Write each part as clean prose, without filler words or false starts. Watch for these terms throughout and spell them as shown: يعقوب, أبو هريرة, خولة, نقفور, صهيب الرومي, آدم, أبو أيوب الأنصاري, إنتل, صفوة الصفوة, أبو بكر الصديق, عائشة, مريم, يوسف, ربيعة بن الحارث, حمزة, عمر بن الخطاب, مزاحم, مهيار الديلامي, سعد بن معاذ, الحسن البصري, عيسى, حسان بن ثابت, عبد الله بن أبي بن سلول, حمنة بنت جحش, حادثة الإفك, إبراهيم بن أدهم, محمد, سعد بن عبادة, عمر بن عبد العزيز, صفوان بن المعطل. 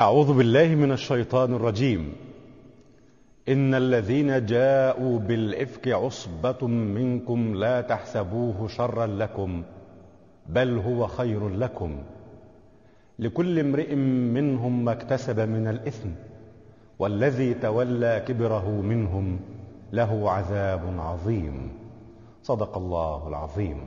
أعوذ بالله من الشيطان الرجيم. إن الذين جاءوا بالإفك عصبة منكم لا تحسبوه شرا لكم بل هو خير لكم لكل امرئ منهم ما اكتسب من الإثم والذي تولى كبره منهم له عذاب عظيم. صدق الله العظيم.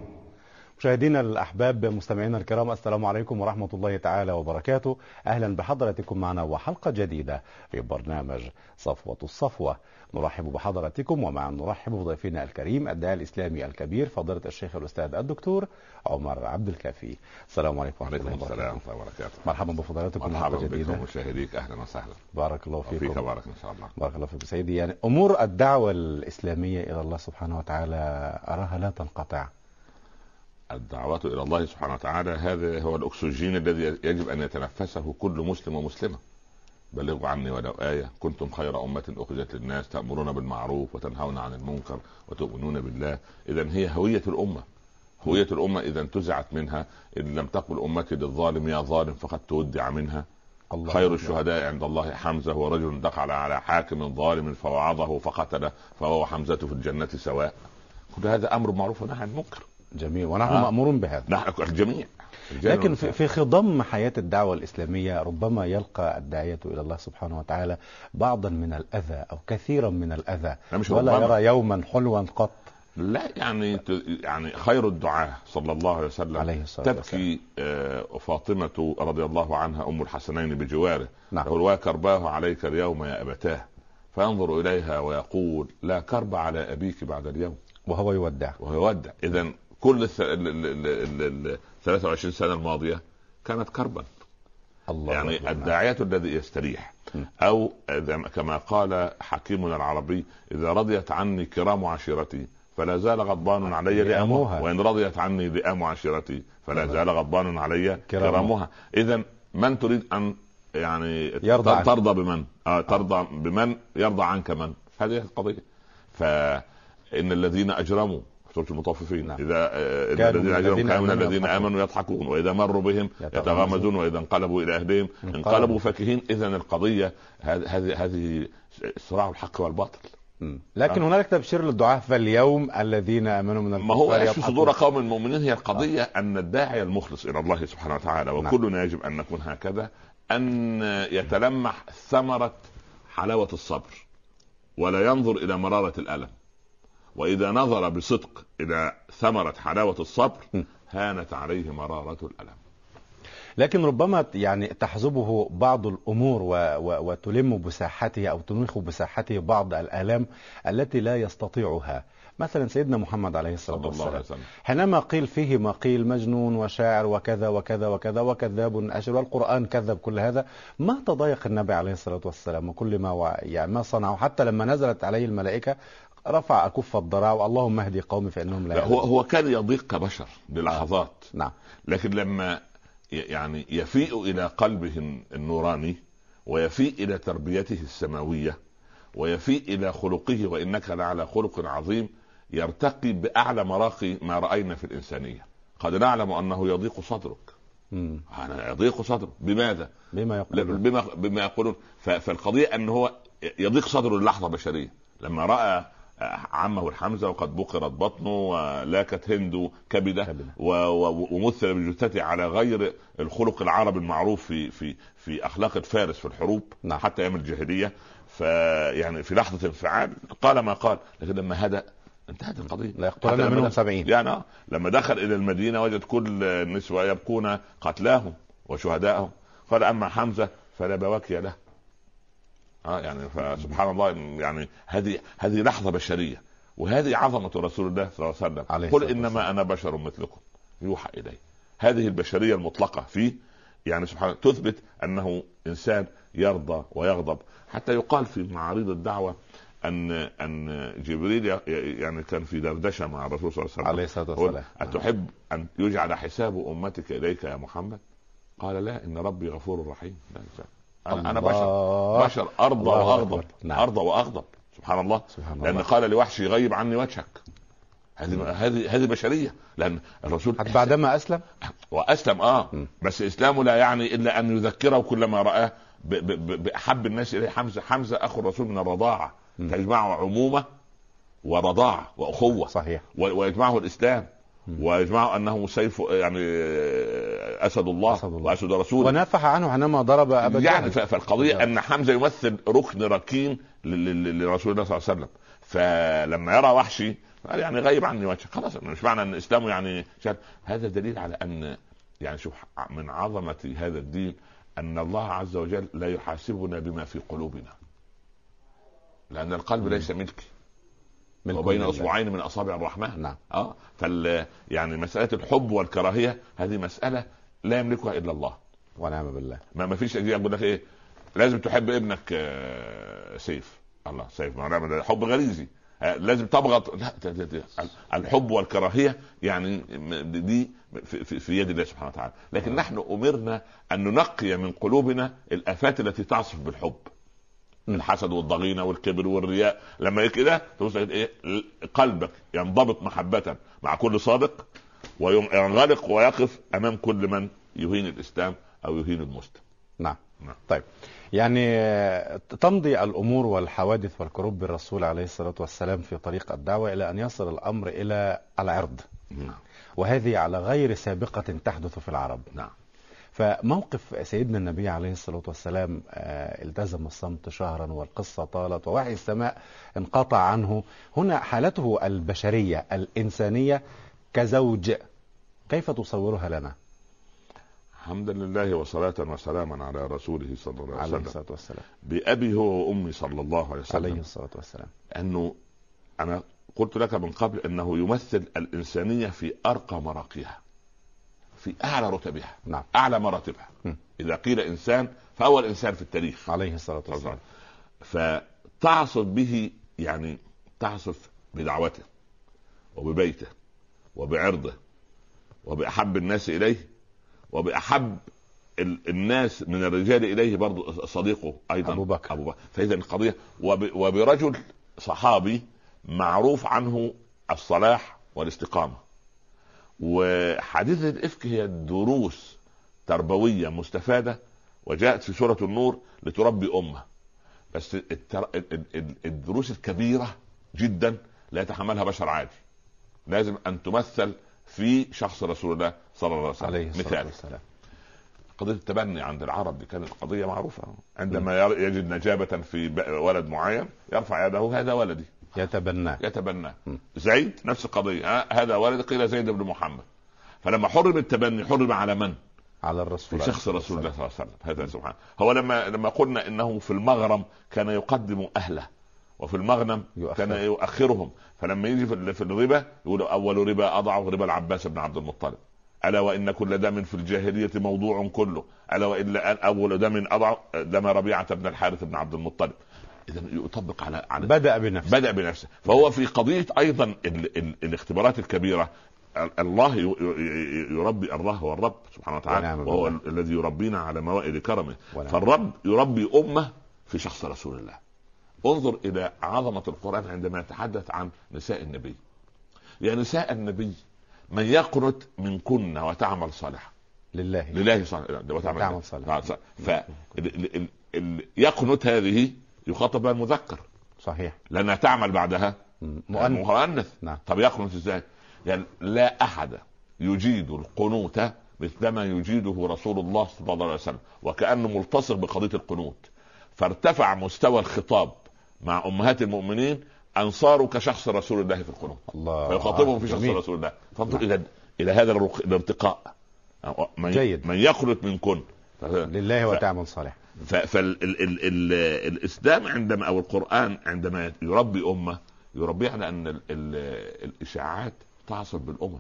مشاهدينا الأحباب، مستمعينا الكرام، السلام عليكم ورحمة الله تعالى وبركاته. أهلا بحضراتكم معنا وحلقة جديدة في برنامج صفوة الصفوة. نرحب بحضراتكم ومع نرحب بضيفنا الكريم الداعي الإسلامي الكبير فضيلة الشيخ الأستاذ الدكتور عمر عبد الكافي. السلام عليكم ورحمة الله وبركاته. مرحبا بفضيلتكم. مرحبا بكم مشاهديك، أهلا وسهلا. بارك الله فيكم. بارك إن شاء الله. بارك الله فيكم سيدي. يعني أمور الدعوة الإسلامية إلى الله سبحانه وتعالى أراها لا تنقطع. الدعوة إلى الله سبحانه وتعالى هذا هو الأكسجين الذي يجب أن يتنفسه كل مسلم ومسلمة. بلغوا عني ولو آية، كنتم خير أمة أخرجت للناس تأمرون بالمعروف وتنهون عن المنكر وتؤمنون بالله. إذن هي هوية الأمة. هوية الأمة إذا انتزعت منها، إن لم تقبل أمتي للظالم يا ظالم فقد تودع منها. خير الشهداء عند الله حمزة، هو رجل دخل على حاكم ظالم فوعظه فقتله فهو حمزة في الجنة سواء. كل هذا أمر معروف ونهى عن المنكر. جميل، ونحن مأمورون بهذا. نحن الجميع. لكن في خضم حياة الدعوة الإسلامية ربما يلقى الداعية إلى الله سبحانه وتعالى بعضا من الأذى أو كثيرا من الأذى، ولا يرى يوما حلوا قط. لا يعني خير الدعاء صلى الله عليه وسلم تبكي فاطمة رضي الله عنها أم الحسنين بجواره، ولا كرباه عليك اليوم يا أبتاه، فينظر إليها ويقول لا كرب على أبيك بعد اليوم، وهو يودع. إذن كل 23 سنة الماضية كانت كربا. الله يعني الداعية الذي يستريح، أو كما قال حكيمنا العربي إذا رضيت عني كرام عشيرتي فلا زال غضبان علي لأمها، وإن رضيت عني لأم عشيرتي فلا زال غضبان علي كرامها. إذن من تريد أن يعني ترضى بمن ترضى بمن يرضى عنك من، هذه القضية. فإن الذين أجرموا المطففين إذا كانوا الذين آمنوا يضحكون وإذا مروا بهم يتغامزون وإذا انقلبوا إلى أهلهم انقلبوا فكهين. إذن القضية هذه صراع الحق والباطل. لكن هناك تبشير للدعاء فاليوم الذين آمنوا من الكفار. ما هو في صدور قوم المؤمنين هي القضية أن الداعي المخلص إلى الله سبحانه وتعالى وكلنا يجب أن نكون هكذا، أن يتلمح ثمرة حلاوة الصبر ولا ينظر إلى مرارة الألم. وإذا نظر بصدق إلى ثمرة حلاوة الصبر هانت عليه مرارة الألم. لكن ربما يعني تحزبه بعض الأمور وتلم بساحته أو تنوخ بساحته بعض الآلام التي لا يستطيعها. مثلا سيدنا محمد عليه الصلاة والسلام حينما قيل فيه ما قيل، مجنون وشاعر وكذا وكذا وكذا وكذاب أشر والقرآن كذب، كل هذا ما تضايق النبي عليه الصلاة والسلام وكل ما صنعه. حتى لما نزلت عليه الملائكة رفع أكف الضراع اللهم اهدي قومي فإنهم لا يهدون. هو كان يضيق كبشر للحظات، لكن لما يعني يفيء إلى قلبه النوراني ويفيء إلى تربيته السماوية ويفيء إلى خلقه وإنك لعلى خلق عظيم، يرتقي بأعلى مراقي ما رأينا في الإنسانية. قد نعلم أنه يضيق صدرك. أنا يضيق صدره بماذا؟ بما يقولون. فالقضية أنه هو يضيق صدره للحظة بشرية لما رأى عمه الحمزة وقد بقرت بطنه ولاكت هند كبده ومثل بجثته على غير الخلق العربي المعروف في أخلاق الفارس في الحروب حتى أيام الجاهلية. فيعني في لحظة انفعال قال ما قال، لكن لما هدأ انتهت القضية. لا يقتلنا منهم 70. يعني لما دخل إلى المدينة وجد كل النسوة يبكون قتلاهم وشهداءهم، قال أما حمزة فلا بواكي له. يعني فسبحان الله، يعني هذه لحظة بشرية وهذه عظمة رسول الله صلى الله عليه وسلم. قل إنما أنا بشر مثلكم يوحى إلي. هذه البشرية المطلقة فيه يعني سبحان الله تثبت أنه إنسان يرضى ويغضب. حتى يقال في معارض الدعوة أن جبريل يعني كان في دردشة مع الرسول صلى الله عليه وسلم، أتحب أن يجعل حساب أمتك إليك يا محمد؟ قال لا إن ربي غفور رحيم. لا يسأل. أنا بشر أرضى وأغضب. أرضى وأغضب سبحان الله. لأن قال لوحشي غيب عني وجهك. هذه بشرية. لأن الرسول بعدما أسلم بس إسلامه لا يعني إلا أن يذكره كلما رآه بأحب الناس إليه حمزة. حمزة أخو الرسول من الرضاعة تجمعه عمومة ورضاعة وأخوة. صحيح. ويجمعه الإسلام ويجمعه أنه سيف يعني أسد الله وأسد رسوله ونفح عنه حينما ضرب أبا جهل. فالقضية أن حمزة يمثل ركن ركين لرسول الله صلى الله عليه وسلم. فلما يرى وحشي يعني غيب عني وجهه خلاص مش معنى أن إسلامه يعني هذا دليل على أن يعني شوف من عظمة هذا الدين أن الله عز وجل لا يحاسبنا بما في قلوبنا لأن القلب ليس ملكي وبين أصبعين من أصابع الرحمن. نعم. يعني مسألة الحب والكراهية هذه مسألة لا يملكها إلا الله ونعم بالله. ما فيش أقول لك إيه لازم تحب ابنك سيف الله سيف ما حب غريزي لازم تبغض لا الحب والكراهية يعني دي في يد الله سبحانه وتعالى. لكن نحن أمرنا أن ننقي من قلوبنا الآفات التي تعصف بالحب الحسد والضغينة والكبر والرياء. لما يكده توصل إيه قلبك ينضبط محبة مع كل صادق وينغلق ويقف أمام كل من يهين الإسلام أو يهين المسلم. نعم. طيب يعني تمضي الأمور والحوادث والكروب بالرسول عليه الصلاة والسلام في طريق الدعوة إلى أن يصل الأمر إلى العرض. نعم. وهذه على غير سابقة تحدث في العرب. نعم. فموقف سيدنا النبي عليه الصلاة والسلام التزم الصمت شهرا والقصة طالت ووحي السماء انقطع عنه. هنا حالته البشرية الإنسانية كزوج كيف تصورها لنا؟ الحمد لله وصلاة وسلاما على رسوله صلى الله عليه وسلم بأبي هو وأمي صلى الله عليه وسلم عليه الصلاة والسلام. أنه أنا قلت لك من قبل أنه يمثل الإنسانية في أرقى مراقيها في أعلى رتبها. نعم. أعلى مراتبها. إذا قيل إنسان فأول إنسان في التاريخ عليه الصلاة والسلام. فتعصف به يعني تعصف بدعوته وببيته وبعرضه وبأحب الناس إليه وبأحب الناس من الرجال إليه برضو صديقه أيضا أبو بكر. فإذا القضية وبرجل صحابي معروف عنه الصلاح والاستقامة. وحادثة الإفك هي دروس تربوية مستفادة وجاءت في سورة النور لتربي أمة. بس الدروس الكبيرة جدا لا يتحملها بشر عادي لازم أن تمثل في شخص رسول الله صلى الله عليه وسلم. مثال قضية التبني عند العرب دي كانت قضية معروفة. عندما يجد نجابة في ولد معين يرفع يده هذا ولدي يتبنى. زيد نفس القضية هذا ولد قيل زيد بن محمد. فلما حرم التبني حرم على من؟ على الرسول شخص رسول الله صلى الله عليه وسلم. هذا سبحانه هو لما قلنا إنه في المغرم كان يقدم أهله وفي المغنم كان يؤخرهم. فلما يجي في الربا يقول أول ربا أضعه ربا العباس بن عبد المطلب ألا وإن كل دم في الجاهلية موضوع كله ألا وإلا أول دم أضعه دم ربيعة بن الحارث بن عبد المطلب. إذا يطبق على بدأ بنفسه. فهو في قضية أيضا الاختبارات الكبيرة الله يربي الله هو الرب سبحانه وتعالى وهو الذي يربينا على موائد كرمه. فالرب يربي أمه في شخص رسول الله. انظر إلى عظمة القرآن عندما يتحدث عن نساء النبي يا نساء النبي من يقنت من كنا وتعمل صالحا لله وتعمل صالحا. فيقنت هذه يخاطب بها المذكر. صحيح. لأنها تعمل بعدها مؤنث. نعم. طب يقنت ازاي؟ يعني لا أحد يجيد القنوت مثلما يجيده رسول الله صلى الله عليه وسلم وكأنه ملتصق بقضية القنوت. فارتفع مستوى الخطاب مع أمهات المؤمنين أنصاروا كشخص رسول الله في القنوت فيخاطبهم في شخص رسول الله. فانظر إلى هذا الارتقاء من يقنت من كن لله وتعمل صالح. فالإسلام عندما أو القرآن عندما يربي أمة يربي على أن الإشاعات تعصب بالأمم.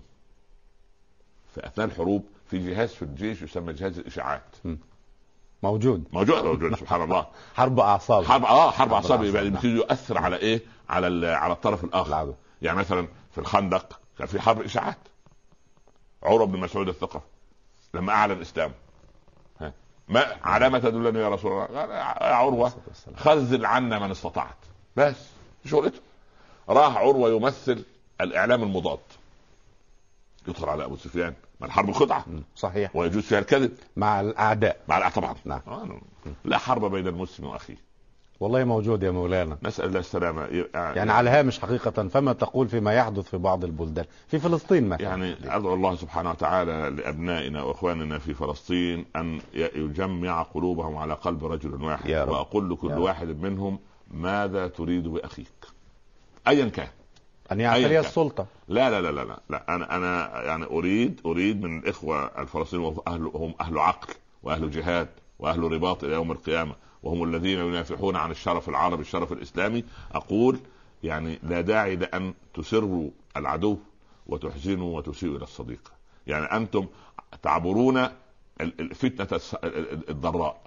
في أثناء الحروب في جهاز في الجيش يسمى جهاز الإشاعات موجود سبحان الله. حرب أعصاب يبتدي يؤثر على إيه على الطرف الآخر. يعني مثلا في الخندق كان في حرب إشاعات. عمر بن مسعود الثقفي لما أعلن الإسلام ما علامة تدلني يا رسول الله؟ قال عروة خذل عنا من استطعت. بس شو قلت؟ راح عروة يمثل الإعلام المضاد يدخل على ابو سفيان، ما الحرب خدعه صحيح ويجوز فيها الكذب مع الاعداء، مع الاعداء طبعا. نعم. لا حرب بين المسلم واخيه. والله موجود يا مولانا، نسأل الله السلامة. يعني على الهامش حقيقة، فما تقول فيما يحدث في بعض البلدان في فلسطين مثلا؟ يعني أدعو الله سبحانه وتعالى لأبنائنا وإخواننا في فلسطين أن يجمع قلوبهم على قلب رجل واحد، وأقول لكل واحد منهم ماذا تريد بأخيك أيا كان، أن يعتلي السلطة. لا لا لا لا لا، أنا يعني أريد من الإخوة الفلسطينيين، هم أهل عقل وأهل جهاد وأهل رباط إلى يوم القيامة، وهم الذين ينافحون عن الشرف العربي الشرف الإسلامي، أقول يعني لا داعي لأن تسروا العدو وتحزنوا وتسيئوا إلى الصديق. يعني أنتم تعبرون الفتنة الضراء،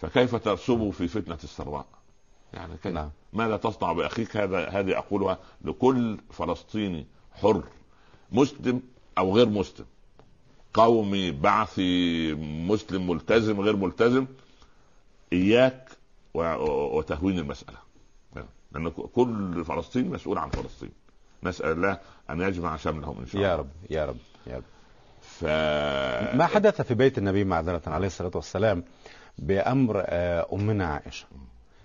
فكيف ترسبوا في فتنة السراء؟ يعني كذا ماذا تصنع بأخيك؟ هذه أقولها لكل فلسطيني حر، مسلم أو غير مسلم، قومي بعثي، مسلم ملتزم غير ملتزم، إياك وتهوين المسألة، لأن كل فلسطين مسؤول عن فلسطين. نسأل الله أن يجمع شملهم إن شاء الله. يا رب يا رب يا رب. ما حدث في بيت النبي معذرة عليه الصلاة والسلام بأمر أمنا عائشة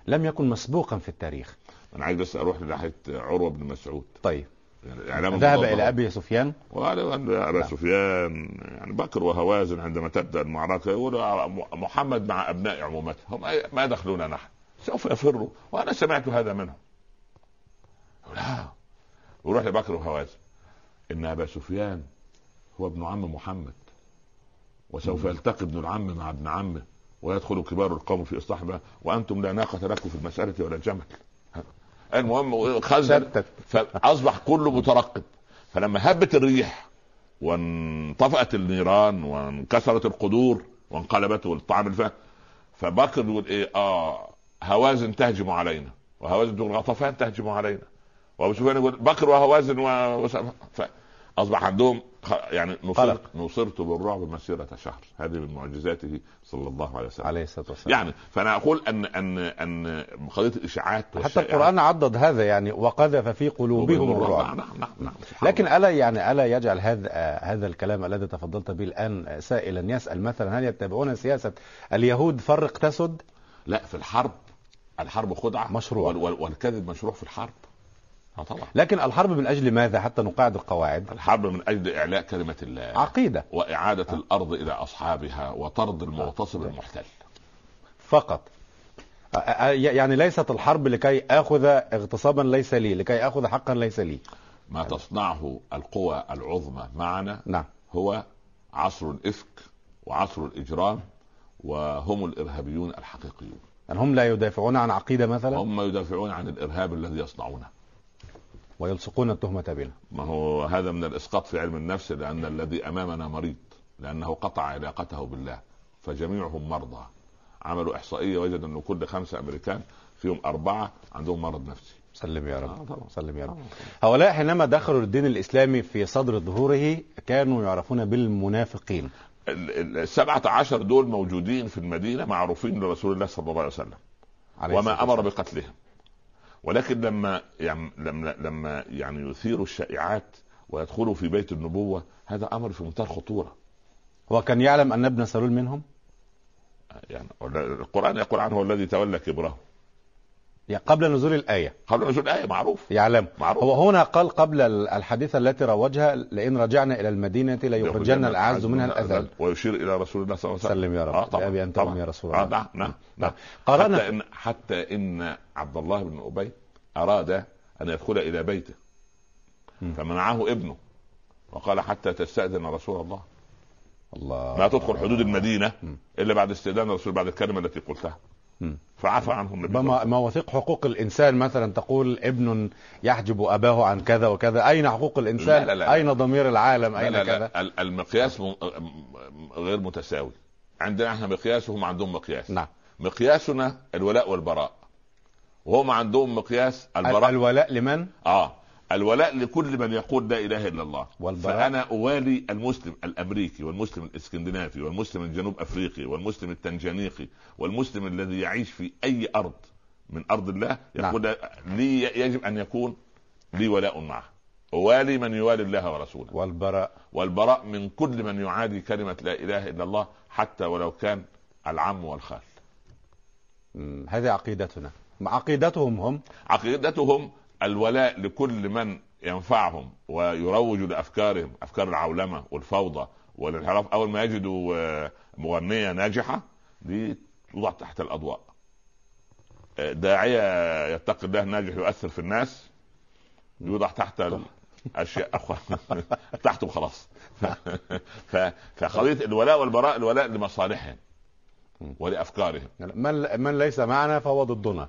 لم يكن مسبوقا في التاريخ. أنا عايز بس أروح لناحية عروة بن مسعود. طيب يعني ذهب إلى أبي سفيان، وأبي سفيان يعني بكر وهوازن عندما تبدأ المعركة يقولوا محمد مع أبناء عمومتهم ما دخلونا، نحن سوف يفروا، وأنا سمعت هذا منهم. لا، وروح لبكر وهوازن إن أبا سفيان هو ابن عم محمد، وسوف يلتقي ابن العم مع ابن عمه، ويدخل كبار القوم في إصلاحها، وأنتم لا ناقة لكم في المسألة ولا جمل. المهم خزن، فأصبح كله مترقب. فلما هبت الريح وانطفأت النيران وانكسرت القدور وانقلبت والطعام الفهم، فبكر يقول ايه، هوازن تهجم علينا، وهوازن تقول غطفان تهجم علينا، وابو سفيان يقول بكر وهوازن فأصبح عندهم يعني نصرت بالرعب مسيرة شهر. هذه من معجزاته صلى الله عليه وسلم يعني. فأنا أقول أن قضية الإشاعات حتى القرآن عضد هذا يعني، وقذف في قلوبهم الرعب. نعم. لكن ألا يجعل هذا الكلام الذي تفضلت به الآن سائلا يسأل مثلا هل يتبعون سياسة اليهود فرق تسد؟ لا، في الحرب خدعة مشروع، والكذب مشروع في الحرب طبعا. لكن الحرب من أجل ماذا حتى نقاعد القواعد؟ الحرب من أجل إعلاء كلمة الله، عقيدة، وإعادة الأرض إلى أصحابها، وطرد المغتصب المحتل فقط. يعني ليست الحرب لكي أخذ اغتصابا ليس لي، لكي أخذ حقا ليس لي. ما تصنعه القوى العظمى معنا هو عصر الإفك وعصر الإجرام، وهم الإرهابيون الحقيقيون. يعني هم لا يدافعون عن عقيدة مثلا، هم يدافعون عن الإرهاب الذي يصنعونه ويلصقون التهمة بنا. ما هو هذا من الإسقاط في علم النفس، لأن الذي أمامنا مريض، لأنه قطع علاقته بالله، فجميعهم مرضى. عملوا إحصائية وجدوا أن كل 5 أمريكان فيهم 4 عندهم مرض نفسي. سلم يا رب. سلم يا رب. هؤلاء حينما دخلوا الدين الإسلامي في صدر ظهوره كانوا يعرفون بالمنافقين. 17 دول موجودين في المدينة معروفين لرسول الله صلى الله عليه وسلم وما أمر بقتلهم، ولكن لما يعني يثيروا الشائعات ويدخلوا في بيت النبوة، هذا أمر في منتهى الخطورة. وكان يعلم أن ابن سلول منهم، يعني القرآن يقول عنه الذي تولى كبره، يعني قبل نزول الآية، معروف يعلم. هو هنا قال قبل الحديث التي روجها لئن رجعنا إلى المدينة ليخرجن الأعز منها الأذل، ويشير إلى رسول الله صلى الله عليه وسلم. سلم يا رب. أبي أنت يا رسول الله. قرأنا حتى إن عبد الله بن أبي أراد أن يدخل إلى بيته فمنعه ابنه، وقال حتى تستأذن رسول الله. لا تدخل حدود المدينة إلا بعد استئذان الرسول، بعد الكلمة التي قلتها. فعفى عنهم. مواثيق حقوق الإنسان مثلا تقول ابن يحجب أباه عن كذا وكذا، أين حقوق الإنسان؟ لا. أين ضمير العالم؟ أين كذا؟ المقياس غير متساوي. عندنا احنا مقياس وهم عندهم مقياس. مقياسنا الولاء والبراء، وهم عندهم مقياس البراء. الولاء لمن؟ الولاء لكل من يقول لا إله إلا الله. فأنا أوالي المسلم الأمريكي، والمسلم الإسكندنافي، والمسلم الجنوب أفريقي، والمسلم التنجانيقي، والمسلم الذي يعيش في أي أرض من أرض الله يقول لي يجب أن يكون لي ولاء معه. أوالي من يوالي الله ورسوله, والبراء من كل من يعادي كلمة لا إله إلا الله حتى ولو كان العم والخال. هذه عقيدتنا. عقيدتهم الولاء لكل من ينفعهم ويروج لأفكارهم, أفكار العولمة والفوضى والانحراف. أول ما يجدوا مغنية ناجحة دي توضع تحت الأضواء, داعية يتقي الله ناجح يؤثر في الناس يوضع تحت الاشياء اخرى تحته خلاص. فقضية الولاء والبراء, الولاء لمصالحهم ولافكارهم. من ليس معنا فهو ضدنا,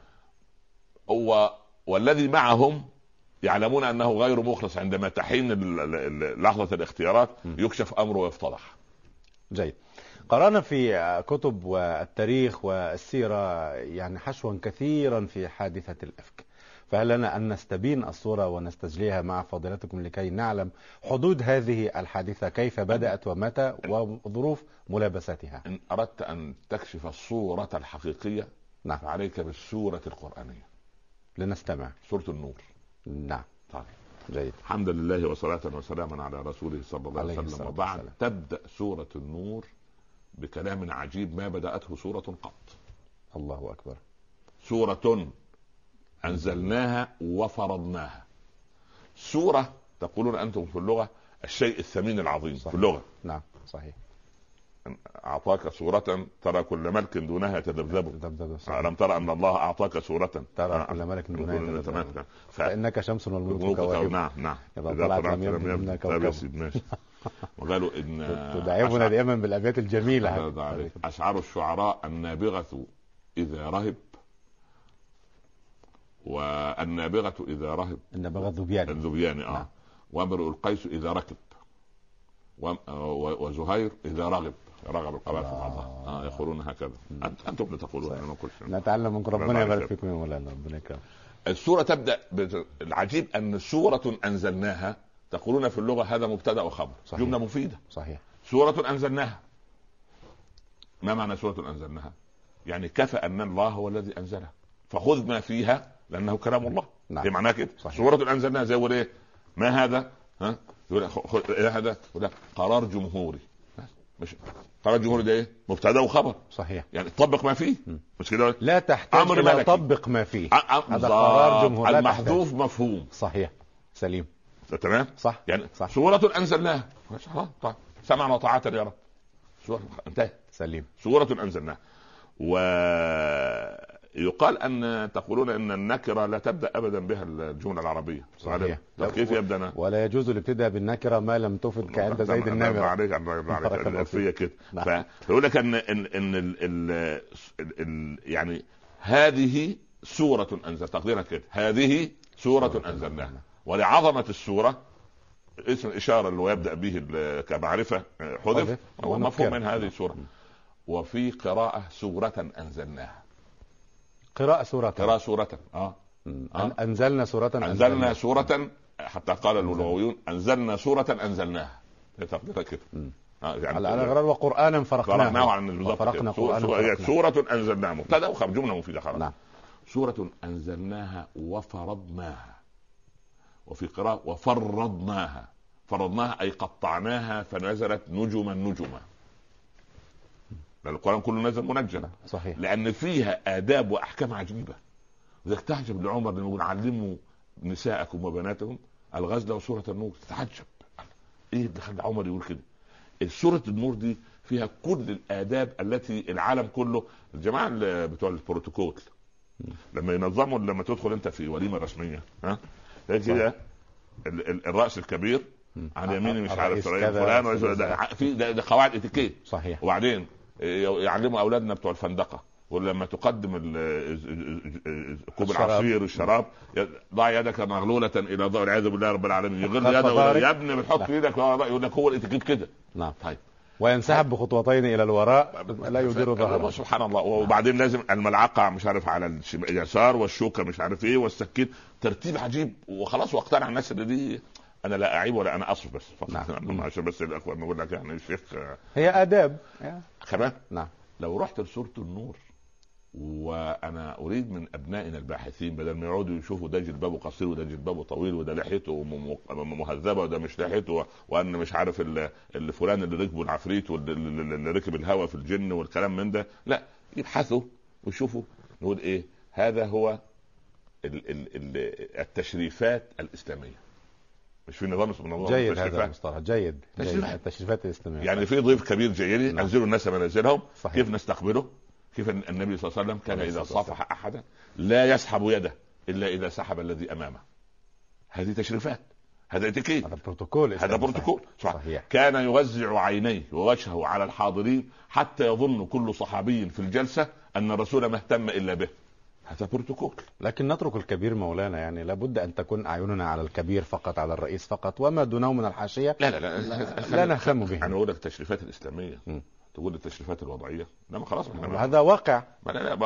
هو والذي معهم يعلمون انه غير مخلص. عندما تحين لحظة الاختيارات يكشف امره ويفتضح. جيد. قرانا في كتب والتاريخ والسيرة يعني حشوا كثيرا في حادثة الإفك, فهل لنا أن نستبين الصورة ونستجليها مع فضيلتكم لكي نعلم حدود هذه الحادثة, كيف بدأت ومتى وظروف ملابستها؟ إن أردت أن تكشف الصورة الحقيقية نعم. فعليك بالسورة القرآنية. لنستمع سورة النور. نعم طيب. جيد. الحمد لله وصلاة وسلاما على رسوله صلى الله عليه وسلم. وبعد والسلام. تبدأ سورة النور بكلام عجيب ما بدأته سورة قط. الله أكبر. سورة أنزلناها وفرضناها. سورة تقولون أنتم في اللغة الشيء الثمين العظيم. صحيح. في اللغة نعم صحيح. أعطاك سورة ترى كل ملك دونها تذبذب, ألم ترى أن الله أعطاك سورة ترى كل ملك دونها تذبذب فإنك شمس والملك كواكب. نعم نعم. إذا طلعت لم يبنى كوكب. وقالوا إن تدعبنا دائما بالأبيات الجميلة. أشعر الشعراء النابغة إذا رهب, والنابغة إذا رهب النابغة الذبياني نعم. وامرؤ القيس إذا ركب, وزهير إذا رغب القبائل في بعضها. يقولون هكذا. أنتم اللي تقولون. نتعلم من ربنا يبارك فيكم يا مولانا. ربنا يكرمك. السورة تبدأ العجيب أن سورة أنزلناها, تقولون في اللغة هذا مبتدأ وخبر. صحيح. جملة مفيدة. صحيح. سورة أنزلناها. ما معنى سورة أنزلناها؟ يعني كفى أن الله هو الذي أنزلها فخذ ما فيها لأنه كلام الله. نعم. معناه كده. سورة أنزلناها زي وليه ما هذا ها هذا قرار جمهوري. مش قرار جمهوري ده ايه؟ مبتدا وخبر. صحيح. يعني طبق ما فيه. مش كده؟ لا تحتاج الى طبق ما فيه. هذا قرار جمهوري المحذوف مفهوم. صحيح سليم. تمام صح. يعني صح. سورة أنزلناها. طيب سمعنا وطاعة يا رب. سورة انتهت سليم. سورة أنزلناها. ويقال أن تقولون أن النكرة لا تبدأ أبدا بها الجملة العربية. صحيح. كيف يبدأنا؟ ولا يجوز الابتداء بالنكرة ما لم تفد كأنت زيد النمرة. عليك الألفية كده. فيقول لك أن يعني هذه سورة أنزل تقديرها كده. هذه سورة أنزلناها. ولعظمة السورة اسم الإشارة اللي يبدأ به كمعرفة حذف ومفهوم من هذه السورة. وفي قراءة سورة أنزلناها. قراءة سورة. أنزلنا سورة حتى قال اللغويون أنزلنا سورة أنزلناها. تقديرها كده. يعني على غرار وقرآنا فرقناه عن البداية. سورة أنزلناها مبتدأ وخبر جملة مفيدة خلاص. نعم. سورة أنزلناها وفرضناها. وفي قراءة وفرضناها. فرضناها أي قطعناها فنزلت نجما. لأن القرآن كله نزل منجما. صحيح. لأن فيها آداب وأحكام عجيبة. إذا تحجب لعمر بنقول علموا نساءكم وبناتهم الغزلة وسورة النور. تتحجب إيه دخل عمر يقول كده؟ سورة النور دي فيها كل الآداب التي العالم كله الجماعة بتوع البروتوكول لما ينظموا, لما تدخل أنت في وليمة رسمية ها كده الرأس الكبير على يميني مش عارف فلان ولا ده قواعد اتيكيت. صحيح. وبعدين يعلموا أولادنا بتوع الفندقة, ولما تقدم كوب العصير والشراب ضع يدك مغلولة إلى ظهر عياذ بالله رب العالمين. يغل يده ولا يبني بتحط يدك يقول لك هو الاتيكيت كده. نعم طيب. وينسحب بخطوتين الى الوراء لا يدير ظهره. سبحان الله. وبعدين لازم الملعقه مش عارف على اليسار والشوكه مش عارف ايه والسكين. ترتيب عجيب. وخلاص واقتنع الناس ان دي انا لا اعيب ولا انا اصف بس فقط. نعم. عشان بس الاخوه بقول لك يعني الشيخ هي اداب خلاص. نعم. لو رحت لسوره النور وانا اريد من ابنائنا الباحثين بدل ما يقعدوا يشوفوا ده جلبابه قصير وده جلبابه طويل وده لحيته مهذبه وده مش لحيته وان مش عارف اللي فلان اللي ركبه العفريت واللي ركب الهوا في الجن والكلام من ده. لا، يبحثوا ويشوفوا. نقول ايه؟ هذا هو التشريفات الاسلاميه، مش في نظام اسمه نظام جيد. هذا المصطلح جيد، التشريفات الاسلاميه يعني في ضيف كبير جاي لي انزلوا الناس منازلهم، كيف نستقبله؟ كيف النبي صلى الله عليه وسلم كان إذا صافح أحدا لا يسحب يده إلا إذا سحب الذي أمامه. هذه تشريفات، هذا اتيكيت، هذا بروتوكول. صحيح. كان يوزع عينيه ووجهه على الحاضرين حتى يظن كل صحابي في الجلسة أن الرسول ما اهتم إلا به. هذا بروتوكول. لكن نترك الكبير مولانا، يعني لابد أن تكون أعيننا على الكبير فقط، على الرئيس فقط، وما دونه من الحاشية لا لا لا لا نهتم به. أنا أقول لك التشريفات الإسلامية. تقول التشريفات الوضعيه لما خلاص هذا واقع.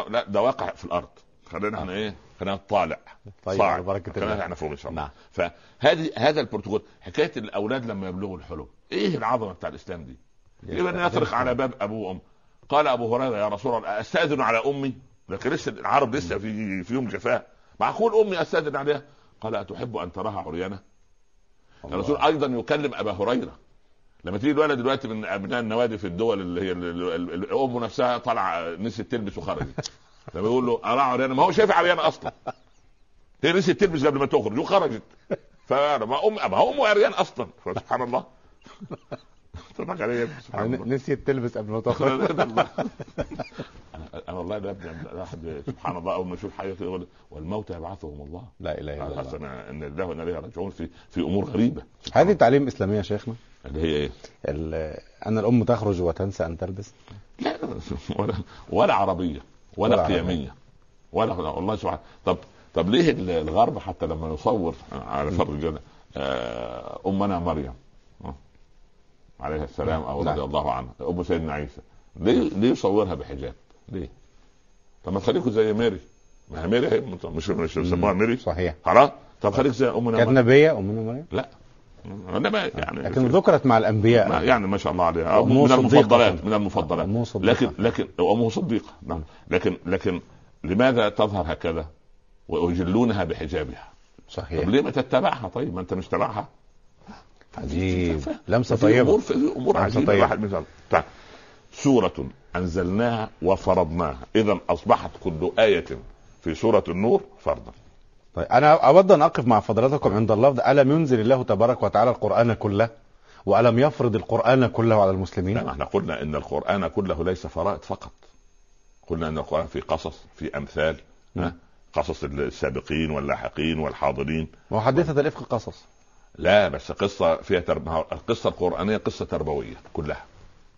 لا ده واقع في الارض. خلينا احنا ايه، خلينا نطالع. طيب بركه الله، احنا فوق ان شاء الله. فهذه هذا البروتوكول. حكايه الاولاد لما يبلغوا الحلم، ايه العظمه بتاع الاسلام دي؟ يبقى يطرق على باب ابوه وامه. قال ابو هريره يا رسول الله استاذن على امي، لكن لسه العرب لسه فيهم جفاء، معقول امي استاذن عليها؟ قال اتحب ان تراها عريانه؟ الرسول ايضا يكلم ابا هريره لما تيجي الولد دلوقتي من ابناء النوادي في الدول اللي هي الام نفسها طالعه نسيت تلبس وخرجت، فبيقول له ارى عريانه، ما هو شايف عريانه اصلا، هي نسيت تلبس قبل ما تخرج وخرجت، ما هو عريانه اصلا. سبحان الله، تضحك عليا. نسيت تلبس قبل ما تخرج. انا والله ده ابن سبحان الله، اول ما اشوف حاجه يقول والموت يبعثهم الله. لا اله الا الله، ان الله والنبي راجعون في امور غريبه. هذه تعليم اسلامي يا شيخنا، اللي هي ايه؟ ان الام تخرج وتنسى ان تلبس. لا ولا عربيه ولا قيميه ولا والله سبحان. طب ليه الغرب حتى لما يصور على فرجنا امنا مريم عليه السلام او رضي الله عنها ام سيدنا عيسى، ليه يصورها بحجاب؟ ليه؟ طب ما تخليكوا زي ميري، ما ميري مش بيسموها ميري، صحيح خلاص. طب خليك زي امنا كانت نبيه، امنا مريم لا يعني لكن ذكرت مع الانبياء يعني ما شاء الله عليها، من المفضلات لكن امه صديقه. نعم، لكن لماذا تظهر هكذا ويجلونها بحجابها؟ صحيح. طب ليه ما تتبعها؟ طيب ما انت مش تبعها. عجيب، لمسه طيبه، امور عجيبه. واحد مثال، سورة أنزلناها وفرضناها، إذا أصبحت كل آية في سورة النور فرضا. طيب أنا أود أن أقف مع فضلاتكم عند اللفظ ألم ينزل الله تبارك وتعالى القرآن كله، وألم يفرض القرآن كله على المسلمين؟ لا، احنا قلنا إن القرآن كله ليس فرائض فقط، قلنا إن القرآن في قصص، في أمثال، قصص السابقين واللاحقين والحاضرين. وحادثة الإفك قصص؟ لا، بس قصة فيها تربوية. القصة القرآنية قصة تربوية كلها،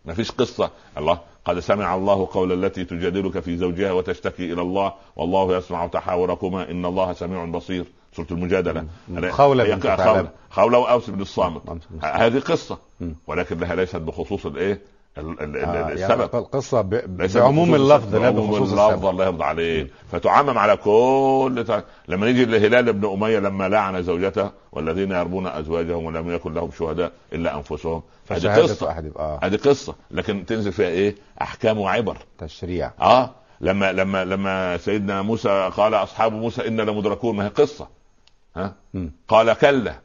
ما فيش قصة. الله قد سمع الله قول التي تجادلك في زوجها وتشتكي إلى الله والله يسمع تحاوركما إن الله سميع بصير. سورة المجادلة، خولة وأوس بن الصامت. هذه قصة، ولكن لها ليست بخصوص الإيه السبب. القصة بعموم اللفظ لا بخصوص السبب. الله يرضى عليه. فتعمم على كل لما يجي الهلال بن أمية لما لعن زوجته والذين يربون أزواجهم ولم يكن لهم شهداء إلا أنفسهم، هذه قصة. هذه قصة، لكن تنزل فيها إيه؟ أحكام وعبر تشريع. لما سيدنا موسى قال أصحاب موسى إننا لمدركون، ما هي قصة. قال كلا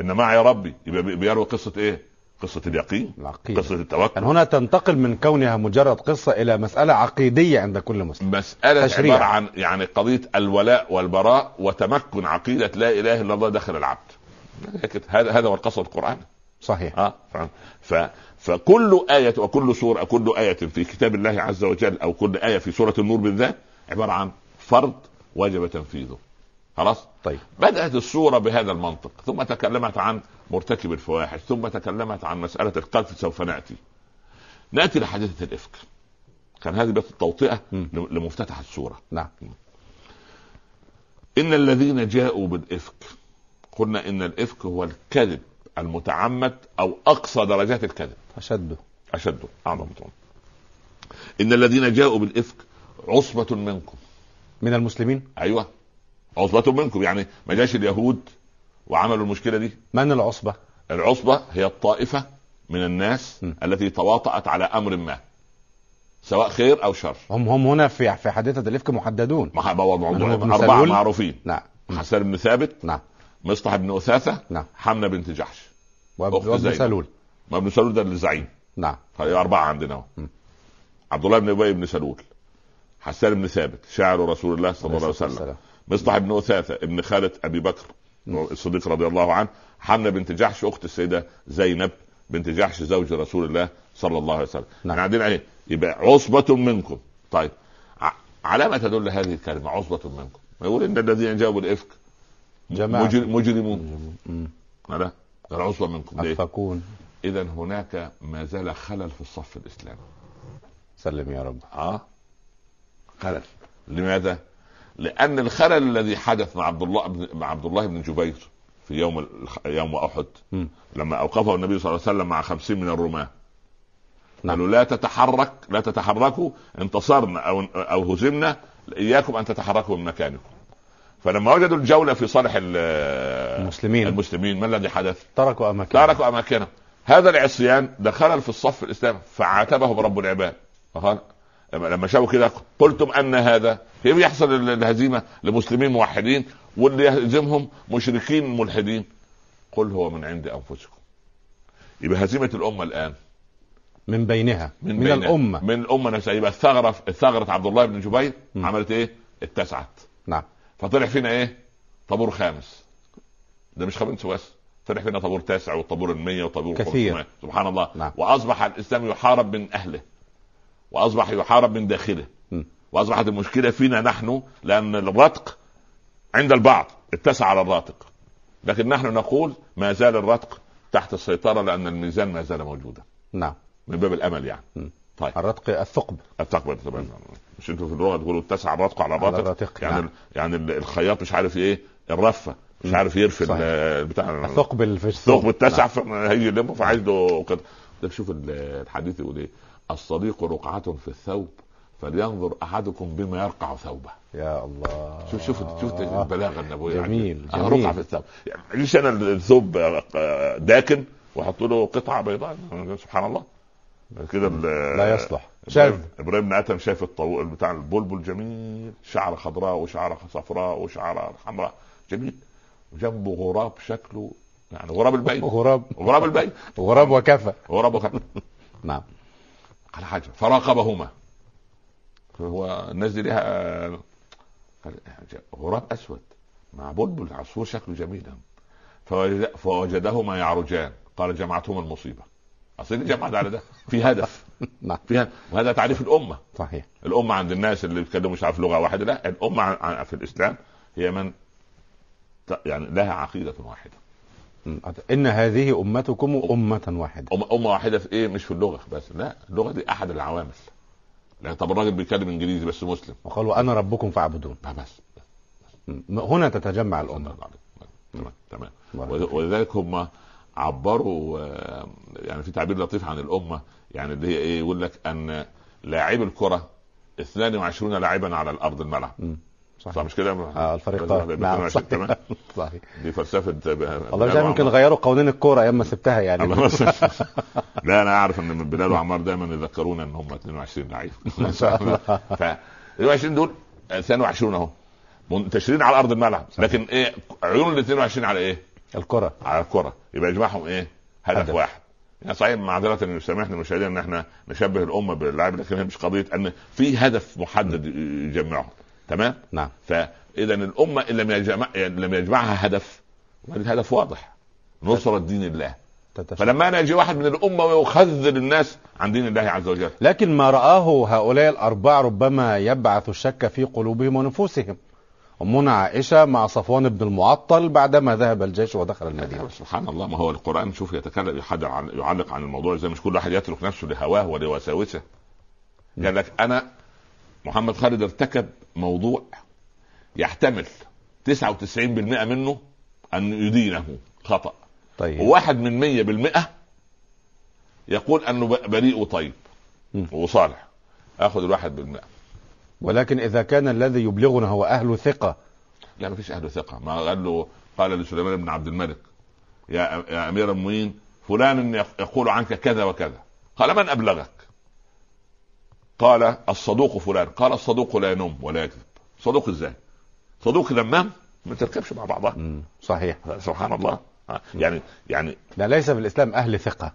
إن معي ربي، يبقى بيروي قصة إيه؟ قصة اليقين، قصة التوكل. يعني هنا تنتقل من كونها مجرد قصة إلى مسألة عقيدية عند كل مسلم، مسألة تشريع. عبارة عن يعني قضية الولاء والبراء وتمكن عقيدة لا إله إلا الله داخل العبد. هذا هو القصة القرآنية. صحيح. فكل آية وكل سورة، كل آية في كتاب الله عز وجل أو كل آية في سورة النور بالذات عبارة عن فرض واجب تنفيذه. خلاص. طيب بدأت السورة بهذا المنطق، ثم تكلمت عن مرتكب الفواحش، ثم تكلمت عن مسألة القذف. سوف نأتي لحادثة الإفك. كان هذه بس التوطئة لمفتتح السورة. نعم. إن الذين جاءوا بالإفك، قلنا إن الإفك هو الكذب المتعمد أو أقصى درجات الكذب، أشده أعظم. إن الذين جاءوا بالإفك عصبة منكم، من المسلمين. أيوة، عصبة منكم. يعني ما جاش اليهود وعملوا المشكلة دي. من العصبة؟ العصبة هي الطائفة من الناس التي تواطأت على أمر ما، سواء خير أو شر. هم هنا في حادثة الإفك محددون، أربعة معروفين. نعم. حسان بن ثابت. نعم. مصطح بن أثاثة. نعم. حمنة بنت جحش. وابن سلول. ما ابن سلول ده الزعيم. نعم. أربعة عندنا. عبد الله بن أبي بن سلول، حسان بن ثابت شاعر رسول الله صلى الله عليه وسلم، مصطح بن أثاثة ابن خالة أبي بكر الصديق رضي الله عنه، حمنة بنت جحش أخت السيدة زينب بنت جحش زوج رسول الله صلى الله عليه وسلم. يعني عندنا إيه؟ يبقى عصبة منكم. طيب على ما تدل هذه الكلمة عصبة منكم؟ يقول إن الذين جابوا الإفك مجرمون. لا، العصبة منكم أفكون. إذن هناك ما زال خلل في الصف الإسلامي. سلم يا رب. خلل. لماذا؟ لأن الخلل الذي حدث مع عبد الله بن جبير في يوم أحد، لما أوقفه النبي صلى الله عليه وسلم مع 50 من الرماة، قالوا لا تتحركوا، انتصرنا أو هزمنا، إياكم أن تتحركوا من مكانكم. فلما وجدوا الجولة في صالح المسلمين ما الذي حدث؟ تركوا أماكنهم. هذا العصيان دخل في الصف الإسلامي فعاتبه رب العباد. لما شافوا كده قلتم أن هذا كيف يحصل الهزيمة لمسلمين موحدين واللي يهزمهم مشركين ملحدين؟ قل هو من عند أنفسكم. يبقى هزيمة الأمة الآن من الأمة نفسها. يبقى ثغرة عبد الله بن جبير عملت إيه؟ اتسعت. نعم. فطلع فينا إيه؟ طابور خامس. ده مش خامس بس، طلع فينا طابور 9 والطابور 100 وطابور 500. سبحان الله. نعم. وأصبح الإسلام يحارب من أهله، وأصبح يحارب من داخله. وأصبحت المشكلة فينا نحن، لأن الرتق عند البعض اتسع على الراتق، لكن نحن نقول ما زال الرتق تحت السيطرة لأن الميزان ما زال موجودا. نعم. من باب الأمل يعني. طيب. الرتق الثقب طبعا. مش انتوا في اللغة تقولوا اتسع الرتق على الراتق، يعني يعني الخياط مش عارف ايه الرفة، مش عارف يرفي بتاع الثقب الثقب اتسع هيجي يلمه فعايزه كده. شوف الحديث يقول ايه؟ الصديق رقعة في الثوب فلينظر أحدكم بما يرقع ثوبه. يا الله. شوف البلاغة النبوية. جميل. رقعة في الثوب. يعني ليش أنا الثوب داكن وحط له قطعة بيضاء؟ سبحان الله. كده لا يصلح. شايف إبراهيم بن أدهم شايف الطاووق بتاع البلبل جميل، شعر خضراء وشعر صفراء وشعر حمراء جميل، وجنبه غراب شكله يعني غراب البيت. غراب وكفى. نعم. قال حاجة فراقبهما. هو الناس دي لها غراب أسود مع بلبل عصفور شكله جميلا. فوجدهما يعرجان قال جمعتهما المصيبة. أصل جمعت على ده في هدف. وهذا تعريف الأمة. صحيح. الأمة عند الناس اللي بيتكلموا مش عارف لغة واحدة، لا، الأمة في الإسلام هي من يعني لها عقيدة واحدة. إن هذه أمتكم أمة واحدة. أمة واحدة في إيه؟ مش في اللغة بس، لا، اللغة دي أحد العوامل. لا طب الراجل بيتكلم إنجليزي بس مسلم. وقالوا أنا ربكم فاعبدون. بس. هنا تتجمع الأمة. تمام. ولذلك هم عبروا يعني في تعبير لطيف عن الأمة، يعني اللي هي إيه؟ يقول لك أن لاعب الكرة 22 لاعبا على الأرض الملعب. صح مش كده؟ الفريق طبعا. صحيح. دي فلسفة الله جاي ممكن غيروا قوانين الكورة ياما سبتها يعني. لا أنا أعرف أن من بلال وعمار دائما يذكرون أن هم 22 لعيب. ما شاء الله. ف22 دول 22 أهو منتشرين على أرض الملعب. صحيح. لكن إيه عيون ال 22 على إيه؟ الكرة. على الكرة. يبقى يجمعهم إيه؟ هدف واحد. يعني صحيح معذرة إن يسامحنا المشاهدين إن إحنا نشبه الأمة باللاعب، لكن هي مش قضية أن في هدف محدد يجمعهم. تمام. نعم. فاذا الامه ان لم يجمعها هدف، والهدف واضح، نصره دين الله. فلما انا يجي واحد من الامه ويخذل الناس عن دين الله عز وجل، لكن ما راه هؤلاء الاربعه ربما يبعث الشك في قلوبهم ونفوسهم. امنا عائشه مع صفوان بن المعطل بعدما ذهب الجيش ودخل المدينه. سبحان الله. ما هو القران شوف يتكلم يعلق عن الموضوع زي مش كل واحد يترك نفسه لهواه ولوساوسه. قال لك انا محمد خالد ارتكب موضوع يحتمل 99% منه أن يدينه خطأ. طيب. وواحد من 100% يقول أنه بريء وطيب وصالح. أخذ 1%. ولكن إذا كان الذي يبلغنا هو أهل ثقة. لا ما فيش أهل ثقة. ما قال لسلمان بن عبد الملك يا أمير المؤمنين فلان يقول عنك كذا وكذا. قال من أبلغك؟ قال الصدوق فلان، قال الصدوق لا ينوم ولا يكذب. صدوق ازاي؟ صدوق لمام ما تركبش مع بعضها. صحيح. سبحان الله. يعني لا، ليس في الإسلام أهل ثقة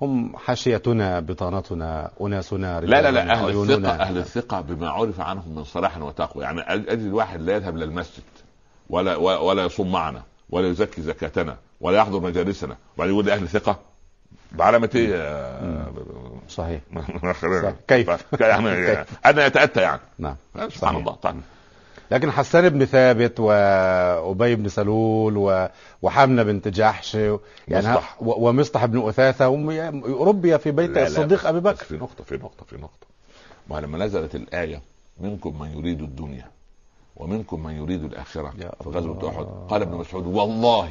هم حاشيتنا بطانتنا أناسنا. لا أهل الثقة، أهل الثقة بما عرف عنهم من صلاح وتقوى. يعني أجل واحد لا يذهب للمسجد ولا يصوم معنا ولا يزكي زكاتنا ولا يحضر مجالسنا ولا يقول أهل ثقة بعلامة إيه؟ صحيح. كيف؟ أنا يتأتى يعني. نعم. سبحان الله. طبعا. لكن حسان بن ثابت وأبي بن سلول وحمنة بنت جحش يعني ومصطح بن أثاثة ربي في بيت الصديق أبي بكر. في نقطة ولما نزلت الآية منكم من يريد الدنيا ومنكم من يريد الآخرة في غزوة أحد، قال ابن مسعود والله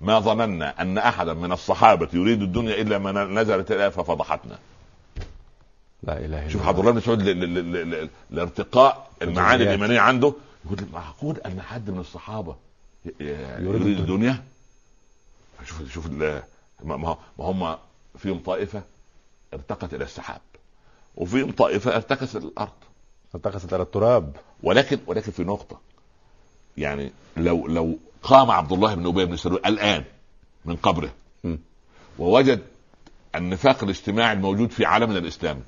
ما ظننا أن أحدا من الصحابة يريد الدنيا إلا ما نزلت الآية ففضحتنا. لا إله إلا. شوف حضر الله بن مسعود لارتقاء المعاني الإيمانية عنده، يقول معقول أن حد من الصحابة يريد الدنيا؟ شوف ما هم فيهم طائفة ارتقت إلى السحاب وفيهم طائفة ارتكست الأرض، ارتكست إلى التراب. ولكن في نقطة، يعني لو قام عبد الله بن أبي بن سلول الآن من قبره ووجد النفاق الاجتماعي الموجود في عالمنا الإسلامي،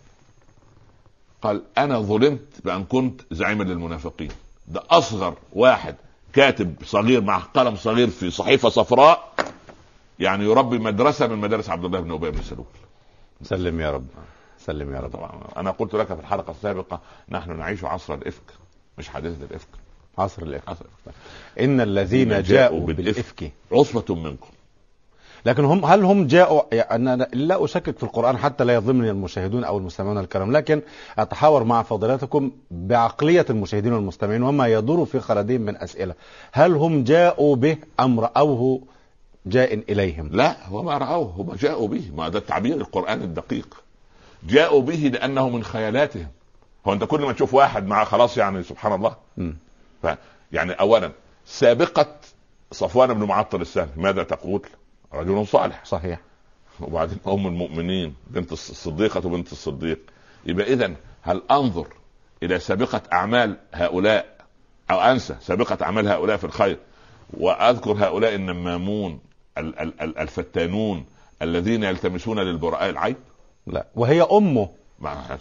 قال أنا ظلمت بأن كنت زعيما للمنافقين. ده أصغر واحد كاتب صغير مع قلم صغير في صحيفة صفراء يعني يربي مدرسة من مدارس عبد الله بن أبي بن سلول. سلم يا رب، سلم يا رب. طبعا أنا قلت لك في الحلقة السابقة نحن نعيش عصر الإفك، مش حادثة الإفك، عصر الإفك. إن الذين جاءوا بالإفك عصبة منكم. لكن هل هم جاءوا؟ يعني أنا لا أشكك في القرآن حتى لا يظلمني المشاهدون أو المستمعون الكرام، لكن أتحاور مع فضيلتكم بعقلية المشاهدين والمستمعين وما يدور في خردهم من أسئلة. هل هم جاءوا به أم رأوه جاء إليهم؟ لا، هو ما رأوه، هم جاءوا به. ما ده التعبير القرآن الدقيق، جاءوا به لأنه من خيالاتهم. هو أنت كل ما تشوف واحد مع خلاص يعني سبحان الله. يعني أولا سابقة صفوان بن المعطل السهمي ماذا تقول؟ رجل صالح. صحيح. وبعدين أم المؤمنين بنت الصديقة وبنت الصديق. يبقى إذن هل أنظر إلى سابقة أعمال هؤلاء أو أنسى سابقة أعمال هؤلاء في الخير وأذكر هؤلاء النمامون الفتانون الذين يلتمسون للبراء العيب؟ لا، وهي أمه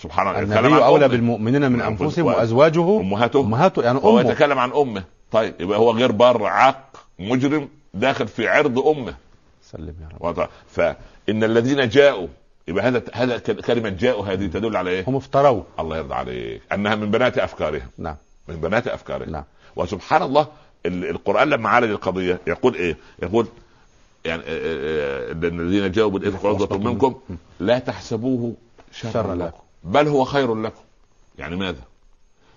سبحان الله. النبي أولى بالمؤمنين من أنفسهم وأزواجه أمهاته يعني أمه. هو يتكلم عن أمه. طيب يبقى هو غير بار عاق مجرم داخل في عرض أمه. سلم يا رب. فإن الذين جاءوا، يبقى هذا كلمة جاءوا هذه تدل على إيه؟ هم افتروا. الله يرضى عليك. أنها من بنات أفكارهم. نعم. من بنات أفكارهم. نعم. وسبحان الله القرآن لما عالج القضية يقول إيه؟ يقول يعني الذين جاءوا بالإفك عصبة منكم لا تحسبوه شر لكم بل هو خير لكم. يعني ماذا؟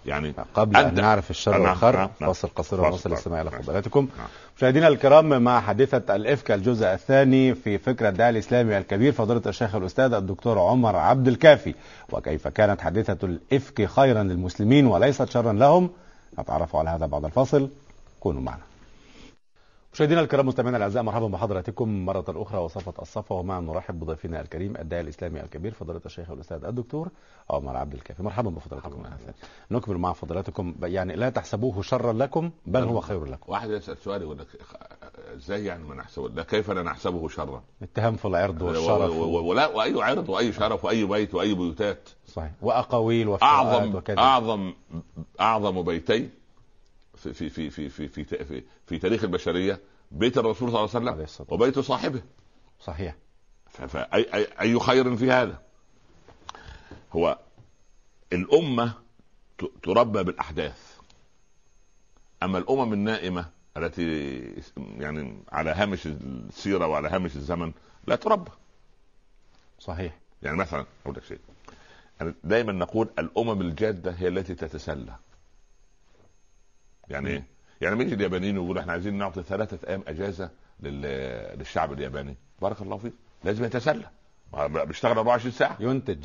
يعني قبل أن نعرف الشر والخر فاصل قصير ونوصل السماع لفضلاتكم. مشاهدينا الكرام، مع حادثة الإفك الجزء الثاني في فكرة الداعي الإسلامي الكبير فضيلة الشيخ الأستاذ الدكتور عمر عبد الكافي، وكيف كانت حادثة الإفك خيرا للمسلمين وليست شرا لهم، نتعرف على هذا بعد الفاصل. كونوا معنا. مشاهدينا الكرام، مستمعينا الاعزاء، مرحبا بحضراتكم مرة أخرى وصفة الصفوة، ومع نرحب بضيفنا الكريم الداعي الإسلامي الكبير فضيلة الشيخ الأستاذ الدكتور عمر عبد الكافي. مرحبا بفضلاتكم. نكمل مع فضلاتكم، يعني لا تحسبوه شرا لكم بل هو خير لكم. واحد يسأل سؤال يقول لك ازاي يعني ما نحسبه؟ لا، كيف لا نحسبه شرا؟ اتهام في العرض والشرف ولا واي عرض واي شرف واي بيت واي بيوتات. صحيح. واقاويل وافتراءات وكذا. اعظم بيتين في في في في في في في تاريخ البشرية بيت الرسول صلى الله عليه وسلم وبيت صاحبه. صحيح. فأي خير في هذا؟ هو الأمة تربى بالأحداث، أما الأمم النائمة التي يعني على هامش السيرة وعلى هامش الزمن لا تربى. صحيح. يعني مثلا أقول لك شيء، دائما نقول الأمم الجادة هي التي تتسلى. يعني إيه؟ يعني ما يجي اليابانيين ويقول احنا عايزين نعطي 3 أيام اجازه للشعب الياباني، بارك الله فيه، لازم يتسلى، بيشتغل 24 ساعه ينتج.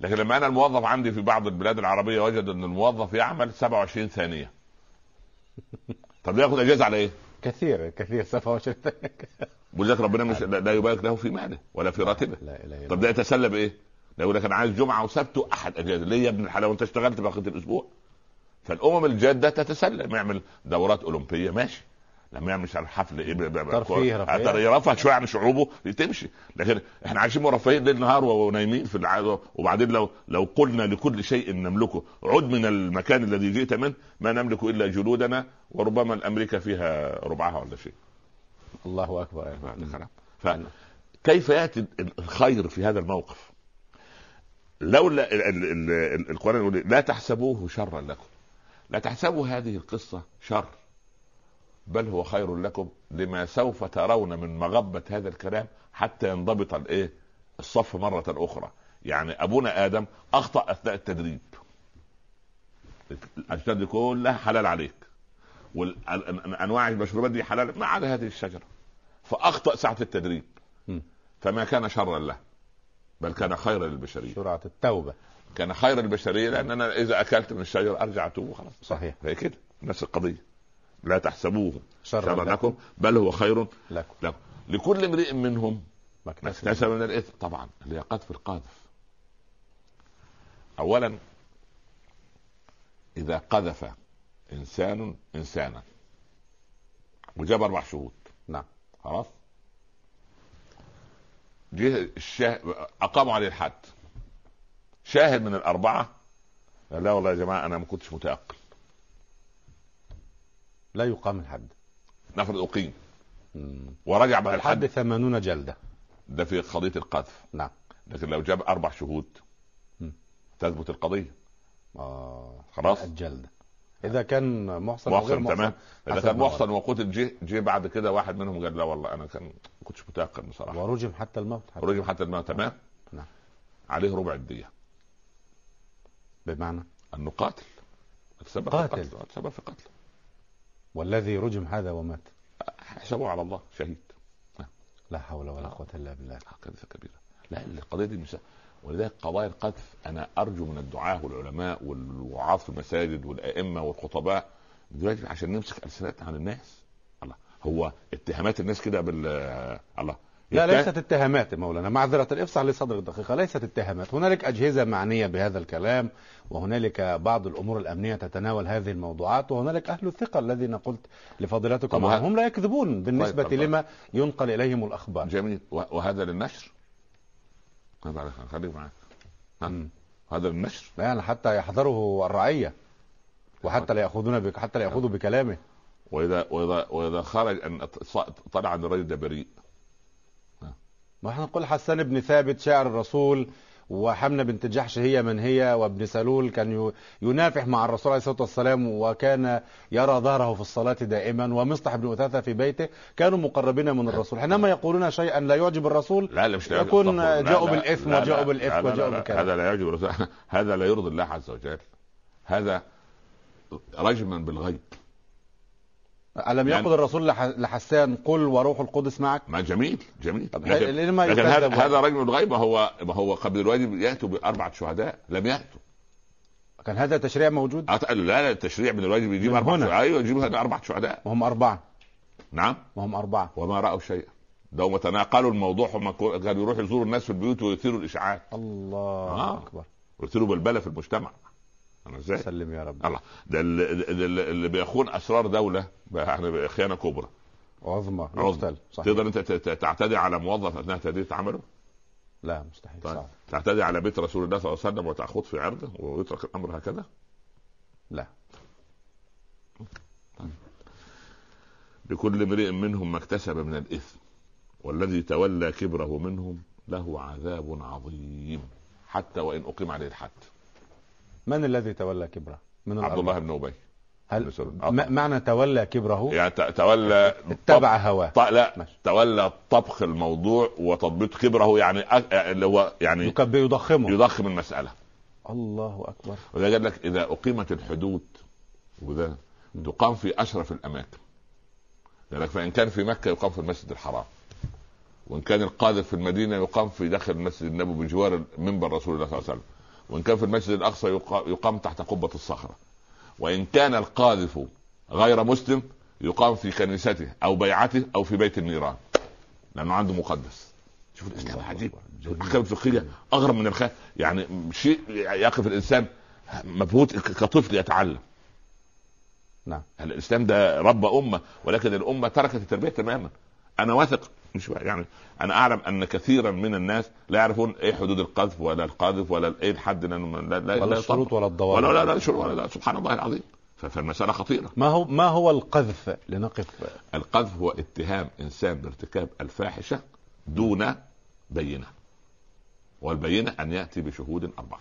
لكن لما انا الموظف عندي في بعض البلاد العربيه وجد ان الموظف يعمل 27 ثانيه، طب ياخد اجازه على ايه؟ كثير 27 ثانيه. بقول لك ربنا مش لا يبارك له في ماله ولا في راتبه. طب ده يتسلى بايه؟ لو كان عايز جمعه وسبت واحد اجازه. ليه يا ابن الحلال وانت اشتغلت بقيه الاسبوع؟ فالامم الجاده تتسلم، يعمل دورات اولمبيه ماشي، لما يعمل حفل ترفيه رفع شويه عن شعوبه تمشي، لكن احنا عايشين مرفهين ليل نهار ونايمين في العاده. وبعدين لو قلنا لكل شيء نملكه عد من المكان الذي جئت منه، ما نملك الا جلودنا وربما الامريكا فيها ربعها ولا شيء. الله اكبر يعني. فكيف ياتي الخير في هذا الموقف؟ لولا القرآن يقول لا تحسبوه شرا لكم، لا تحسبوا هذه القصة شر، بل هو خير لكم لما سوف ترون من مغبة هذا الكلام حتى ينضبط الصف مرة أخرى. يعني أبونا آدم أخطأ أثناء التدريب، الأجساد كلها حلال عليك والأنواع المشروبات دي حلال ما عدا هذه الشجرة، فأخطأ ساعة التدريب فما كان شرا له بل كان خير للبشرية. سرعة التوبة كان خير البشرية، لأن أنا إذا أكلت من الشجر أرجع أتوب وخلاص. صحيح. فهي كده نفس القضية، لا تحسبوه شرا لكم بل هو خير لكم. لكل امرئ منهم ما اكتسب من الإثم. طبعا اللي قذف القاذف، أولا إذا قذف إنسان إنسانا وجاب 4 شهود، نعم خلاص، جه أقاموا عليه الحد، شاهد من 4 لا والله يا جماعة أنا ما كنتش متأقل، لا يقام الحد، نفرض أقيم ورجع بعد الحد 80 جلدة، ده في قضية القذف. نعم. لكن لو جاب 4 شهود تثبت القضية. خلاص الجلدة إذا كان محصن تمام. إذا كان محصن وقتل جه بعد كده واحد منهم قال لا والله أنا كنتش متأكد بصراحة، ورجم حتى الموت. تمام. نعم. عليه ربع الدية، بمعنى أنه قاتل، السبب في قتل، والذي رجم هذا ومات حسبوه على الله شهيد. لا حول ولا قوة إلا بالله. حقيقة كبيرة. لا القضية دي مش، ولذلك قضايا القذف أنا أرجو من الدعاة والعلماء والوعاظ في المساجد والأئمة والخطباء دلوقتي عشان نمسك ألسنتنا عن الناس. الله هو اتهامات الناس كده الله لا ليست اتهامات مولانا، معذرة الإفصاح لصدر الدقيقة، ليست اتهامات. هنالك أجهزة معنية بهذا الكلام، وهنالك بعض الأمور الأمنية تتناول هذه الموضوعات، وهنالك أهل الثقة الذين قلت لفضيلتكم هم لا يكذبون بالنسبة لما ينقل إليهم الأخبار. جميل. وهذا للنشر، خليك معاك هذا للنشر، يعني حتى يحضره الرعية وحتى لا يأخذون بك، حتى لا يأخذوا بكلامه. وإذا خرج أن طلع عن الرجل ده بريء، ما احنا نقول حسان بن ثابت شاعر الرسول، وحمنة بنت جحش هي من هي، وابن سلول كان ينافح مع الرسول عليه الصلاة والسلام وكان يرى ظهره في الصلاة دائما، ومصطح بن أثاثة في بيته كانوا مقربين من الرسول. حينما يقولون شيئا لا يعجب الرسول يكون جاءوا بالإثم وجاءوا بالإفك وجاءوا بالكلام. هذا لا يعجب الرسول، هذا لا يرضي الله عز وجل، هذا رجما بالغيب. ألم يقول الرسول لحسان قل وروح القدس معك؟ ما جميل. لكن هذا رجل الغيبة، هو قبل الواجب يأتوا ب4 شهداء لم يأتوا. كان هذا تشريع موجود؟ لا التشريع من الواجب يجيب 4 شهداء. أيوة يجيب هذا 4 شهداء وهم 4. نعم وهم 4 وما رأوا شيء، دوم تناقلوا الموضوع، هم كانوا يروحوا يزوروا الناس في البيوت ويثيروا الإشاعات. الله أكبر. ويثيروا بالبلة في المجتمع. سلم يا رب. الله ده اللي بيخون اسرار دوله، يعني خيانه كبرى عظمه. تقدر انت تعتدي على موظف اثناء تدريس عمله؟ لا مستحيل. صعب تعتدي على بيت رسول الله صلى الله عليه وسلم وتاخذ في عرضه ويترك الامر هكذا؟ لا. لكل امرئ منهم ما اكتسب من الاثم والذي تولى كبره منهم له عذاب عظيم حتى وان اقيم عليه الحد. من الذي تولى كبره؟ من عبد الله بن أبي. هل معنى تولى كبره يعني تولى اتبع هواه؟ لا ماشي. تولى طبخ الموضوع وتضبيط كبره، يعني اللي هو يعني يضخم المسألة. الله أكبر. وده قال لك إذا أقيمت الحدود، وده تقام في أشرف الأماكن، قال لك فإن كان في مكة يقام في المسجد الحرام، وإن كان القاذف في المدينة يقام في داخل المسجد النبوي بجوار منبر رسول الله صلى الله عليه وسلم، وإن كان في المسجد الأقصى يقام تحت قبة الصخرة، وإن كان القاذف غير مسلم يقام في كنيسته أو بيعته أو في بيت النيران لأنه عنده مقدس. شوف الإسلام عجيب، القيم الفقهية أغرب من الخيال، يعني شيء يقف الإنسان مبهوت كطفل يتعلم. نعم الإسلام ده رب أمة، ولكن الأمة تركت التربية تماما. أنا واثق مش يعني أنا أعلم أن كثيرا من الناس لا يعرفون إيه حدود القذف ولا القاذف ولا إيه الحد ولا الشروط ولا الضوابط ولا سبحان الله العظيم. فالمسألة خطيرة. ما هو القذف؟ لنقف. القذف هو اتهام إنسان بارتكاب الفاحشة دون بينة، والبينة أن يأتي بشهود أربعة.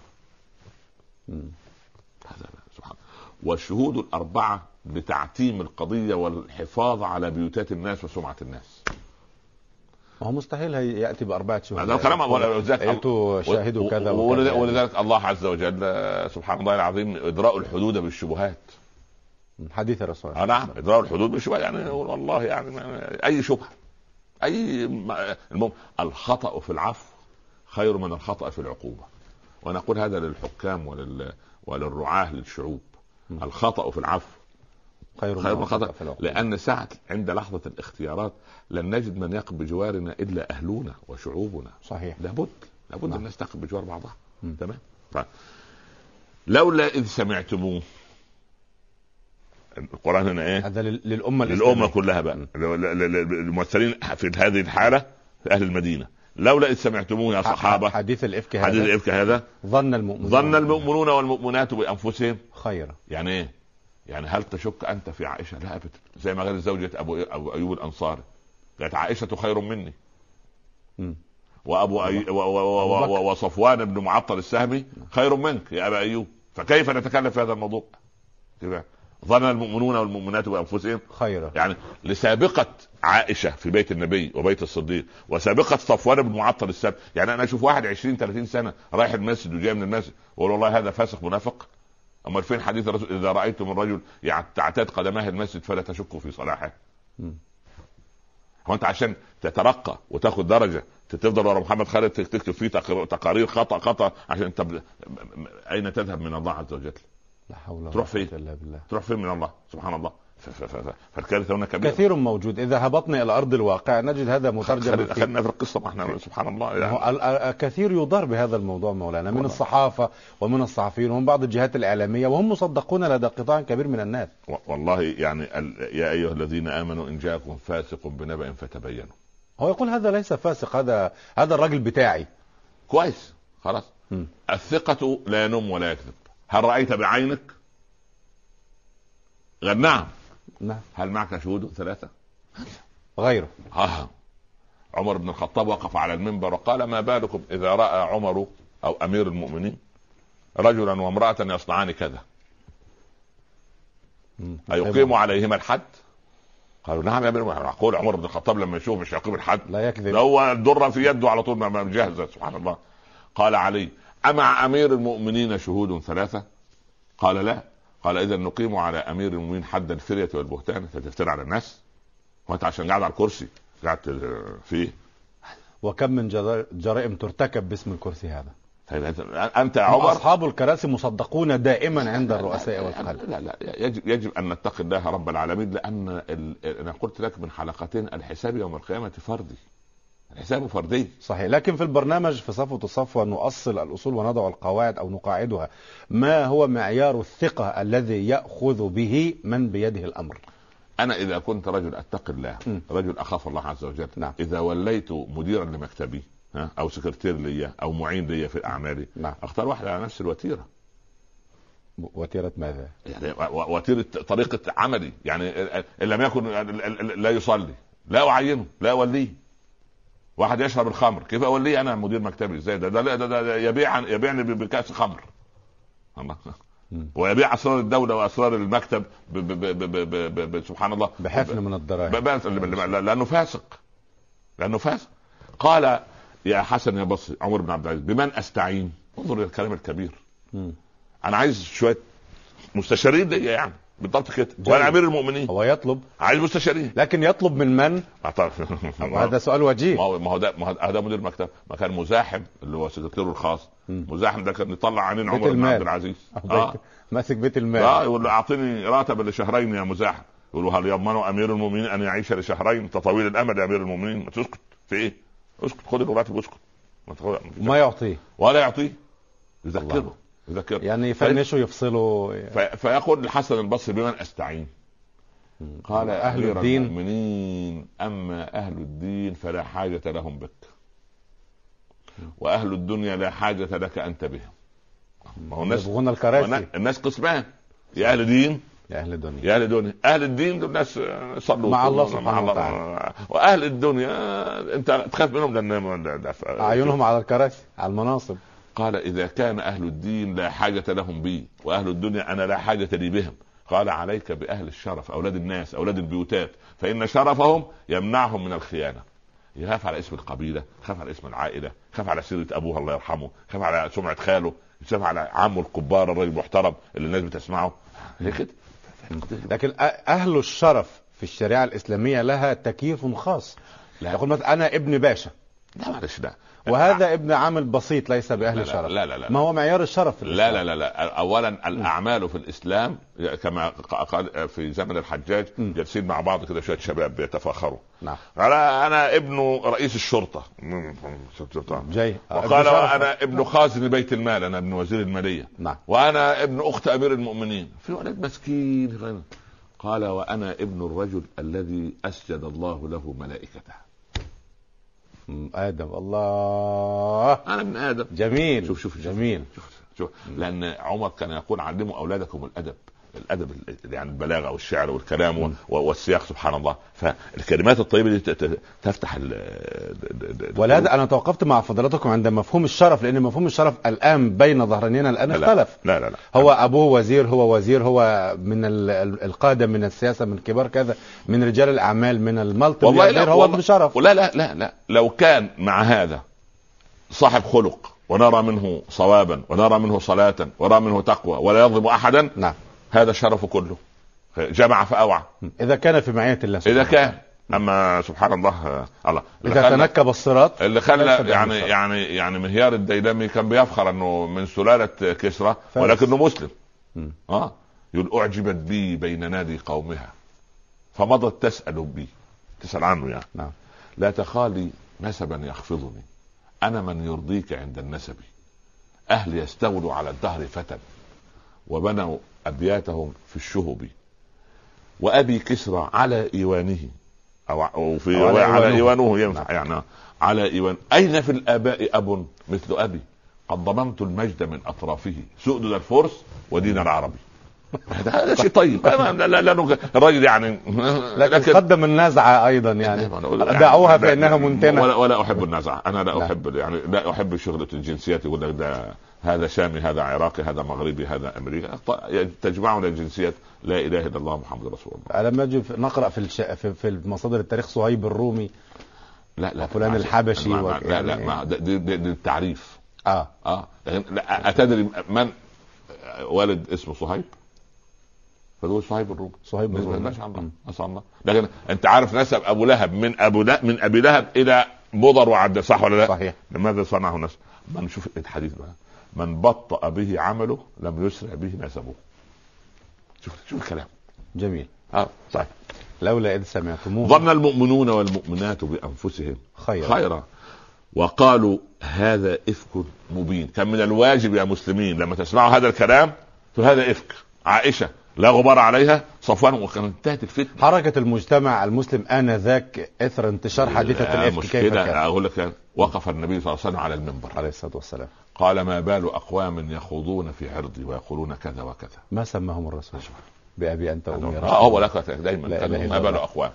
هذا سبحان الله. والشهود الأربعة بتعتيم القضية والحفاظ على بيوتات الناس وسمعة الناس. ما هو مستحيل يأتي بأربعة شهود. يأتوا شاهدوا كذا وكذا. ولذلك الله عز وجل سبحان الله العظيم إدراء الحدود بالشبهات. حديث الرسول. نعم إدراء الحدود بالشبهات، يعني والله يعني أي شبهة أي المهم. الخطأ في العفو خير من الخطأ في العقوبة، ونقول هذا للحكام وللرعاة للشعوب. الخطأ في العفو خير من الخطأ في العقوبة، لأن ساعة عند لحظة الاختيارات لن نجد من يقف بجوارنا إلا أهلنا وشعوبنا. صحيح. لابد الناس تقف بجوار بعضها. تمام. لولا إذ سمعتموه، القرآن هنا إيه؟ هذا للأمة الإسلامية، للأمة كلها بقى، الممثلين في هذه الحالة في أهل المدينة. لولا إذ سمعتموه يا صحابة حديث الإفك هذا ظن المؤمنون والمؤمنات بأنفسهم خيرا. يعني إيه؟ يعني هل تشك أنت في عائشة؟ لا أبدا. زي ما قالت زوجة أبو أيوب الأنصاري، قالت عائشة خير مني. وصفوان بن المعطل السهمي خير منك يا أبا أيوب. فكيف نتكلم في هذا الموضوع؟ كيف؟ ظن المؤمنون والمؤمنات بأنفسهم خيرا. يعني لسابقة عائشة في بيت النبي وبيت الصديق، وسابقة صفوان بن معطل السبت. يعني أنا أشوف واحد 20-30 سنة رايح المسجد وجاي من المسجد وقال والله هذا فاسق منافق. أما فين حديث الرسول إذا رأيتم الرجل تعتاد قدماه المسجد فلا تشكوا في صلاحه. وأنت عشان تترقى وتاخد درجة تفضل ورا محمد خالد تكتب فيه تقارير خطأ عشان أنت أين تذهب من الله عز وجل؟ لا حول تروح فيه بالله. تروح فيه من الله سبحان الله. فالكارثة هنا كبيرة. كثير موجود. إذا هبطنا إلى أرض الواقع نجد هذا مترجم. أخذنا في القصة ما إحنا سبحان الله. يعني. كثير يضار بهذا الموضوع مولانا من الصحافة ومن الصحفيين ومن بعض الجهات الإعلامية، وهم مصدقون لدى قطاع كبير من الناس. والله يعني يا أيها الذين آمنوا إن جاءكم فاسق بنبأ فتبينوا. هو يقول هذا ليس فاسق، هذا الرجل بتاعي كويس خلاص. الثقة لا ينم ولا يكذب. هل رأيت بعينك؟ غير نعم. هل معك شهود ثلاثة؟ غيره. عمر بن الخطاب وقف على المنبر وقال ما بالكم إذا رأى عمر أو أمير المؤمنين رجلا وامرأة يصنعان كذا أيقيم عليهما الحد؟ قالوا نعم يا أمير. أقول عمر بن الخطاب لما يشوف مش يقيم الحد لا يكذب، لو الدرة في يده على طول ما مجهزة سبحان الله. قال علي أمع أمير المؤمنين شهود ثلاثة؟ قال لا. قال إذا نقيم على أمير المؤمنين حد الفرية والبهتان. فتفتر على الناس وأنت عشان قاعد على الكرسي قاعد فيه. وكم من جرائم ترتكب باسم الكرسي هذا. أنت عمر أصحاب الكراسي مصدقون دائما عند الرؤساء والخلق. يجب أن نتقي الله رب العالمين، لأن أنا قلت لك من حلقتين الحساب يوم القيامة فردي، حسابه فردي. صحيح. لكن في البرنامج في صفوة الصفوة نؤصل الأصول ونضع القواعد أو نقاعدها. ما هو معيار الثقة الذي يأخذ به من بيده الأمر؟ أنا إذا كنت رجل أتقي الله، رجل أخاف الله عز وجل، نعم. إذا وليت مديرا لمكتبي أو سكرتير لي أو معين لي في أعمالي، نعم. أختار واحد على نفس الوتيرة. وتيرة ماذا؟ يعني وتيرة طريقة عملي. يعني إن لم يكن لا يصلي لا أعينه لا أوليه. واحد يشرب الخمر كيف أولي أنا مدير مكتبي؟ زي ده يبيعني بكأس خمر ويبيع أسرار الدولة وأسرار المكتب سبحان الله بحفل من الضرائب لأنه فاسق. قال يا حسن يا بصري عمر بن عبد العزيز بمن أستعين؟ انظر للكلام الكبير. أنا عايز شوية مستشارين لي يعني بالضبط كده، وانا امير المؤمنين هو يطلب عايز مستشارين، لكن يطلب من هذا سؤال وجيه. ما هو ده مدير مكتب، ما كان مزاحم اللي هو سكرتيره الخاص. مزاحم ده كان يطلع عنين عمر بن عبد العزيز ماسك بيت المال. يقول له اعطيني راتب لشهرين يا مزاحم. يقول له هل يضمن امير المؤمنين ان يعيش لشهرين؟ تطويل الامل يا امير المؤمنين. ما تسكت في ايه؟ اسكت، خد الرباعات واسكت، ما يعطيه ولا يعطيه، يذكره يعني يفنشوا يفصلوا. فيقول الحسن البصري بمن أستعين؟ قال أهل الدين، أما أهل الدين فلا حاجة لهم بك، وأهل الدنيا لا حاجة لك أنت بهم. يبغون الكراسي. الناس قسمان، يا أهل دين يا أهل دنيا. يا أهل دنيا، أهل الدين دول ناس صلوا مع الله سبحانه وتعالى، وأهل الدنيا أنت تخاف منهم لأن أعينهم على الكراسي على المناصب. قال إذا كان أهل الدين لا حاجة لهم بي، وأهل الدنيا أنا لا حاجة لي بهم، قال عليك بأهل الشرف، أولاد الناس، أولاد البيوتات، فإن شرفهم يمنعهم من الخيانة. يخاف على اسم القبيلة، خاف على اسم العائلة، خاف على سيرة أبوه الله يرحمه، خاف على سمعة خاله، خاف على عمه الكبار الرجل المحترم اللي الناس بتسمعه. لكن أهل الشرف في الشريعة الإسلامية لها تكييف خاص. يقول مثلا أنا ابن باشا، لا معلش، ده وهذا ابن عامل بسيط ليس بأهل الشرف. لا لا لا، ما هو معيار الشرف في الإسلام. لا لا لا، أولا الأعمال في الإسلام كما قال في زمن الحجاج جالسين مع بعض كده شوية شباب بيتفاخروا، نعم، أنا ابن رئيس الشرطة جاي، وقال أنا ابن خازن بيت المال، أنا ابن وزير المالية، نعم، وأنا ابن أخت أمير المؤمنين، في ولد مسكين. قال وأنا ابن الرجل الذي أسجد الله له ملائكته، آدم. الله، أنا ابن آدم. جميل. شوف جميل. شوف لأن عمر كان يقول علموا أولادكم الأدب، الأدب يعني البلاغة والشعر والكلام والسياق. سبحان الله، فالكلمات الطيبة دي تفتح ولهذا أنا توقفت مع فضلاتكم عند مفهوم الشرف، لأن مفهوم الشرف الآن بين ظهرانينا الآن اختلف. لا لا لا، هو أبوه وزير، هو وزير، هو من القادة، من السياسة، من كبار كذا، من رجال الأعمال، من الملط، هو ابن شرف. لا لا لا لا، لو كان مع هذا صاحب خلق ونرى منه صوابا ونرى منه صلاة ونرى منه تقوى ولا يظلم أحدا، نعم، هذا الشرف كله جمع فأوعى، إذا كان في معية الله سبحانه. إذا كان، أما سبحان الله الله إذا تنكب الصراط اللي خلى يعني مهيار الديلامي كان بيفخر أنه من سلالة كسرى ولكنه مسلم. يقول أعجبت بي بين نادي قومها فمضت تسأل بي، تسأل عنه يعني، نعم، لا تخالي نسبا يخفضني، أنا من يرضيك عند النسب، أهل يستولوا على الدهر فتى وبنوا أبياتهم في الشهب، وأبي كسرى على إيوانه أو في على إيوانه ينفع يعني على إيوان، أين في الآباء أب مثل أبي، قد ضممت المجد من أطرافه، سؤدد الفرس ودين العربي. هذا شيء طيب. لا الرجل يعني لكن قدم النزعة أيضا يعني دعوها فإنها منتنة، ولا أحب النزعة، أنا لا أحب يعني لا أحب شغلة الجنسيات، يقول ده هذا شامي، هذا عراقي، هذا مغربي، هذا أمريكي، تجمعنا الجنسيات. لا إله إلا الله محمد رسول الله. لما نجي نقرأ في المصادر التاريخ صهيب الرومي، لا لا فلان الحبشي، لا لا دي التعريف. لا أتدري من والد اسمه صهيب؟ فدول صهيب الرومي. صهيب الرومي الله، لكن أنت عارف نسب أبو لهب من أبي لهب إلى مضر وعبد، صح ولا لا؟ صحيح. لماذا صنعه الناس؟ ما نشوف الحديث بقى، من بطأ به عمله لم يسرع به نسبه. شوف الكلام جميل. صحيح. لولا إذ سمعتموه ظن المؤمنون والمؤمنات بأنفسهم خيرا وقالوا هذا إفك مبين. كان من الواجب يا مسلمين لما تسمعوا هذا الكلام فهذا إفك. عائشة لا غبار عليها، صفوان، وكانت انتهت الفتنة. حركة المجتمع المسلم آنذاك إثر انتشار حادثة الإفك كيف كان؟ أقول لك، وقف النبي صلى الله عليه وسلم على المنبر عليه الصلاة والسلام، قال ما بال أقوام يخوضون في عرضي ويقولون كذا وكذا. ما سماهم الرسول بأبي أنت أمي رسول. لك دايما ما بال أقوام،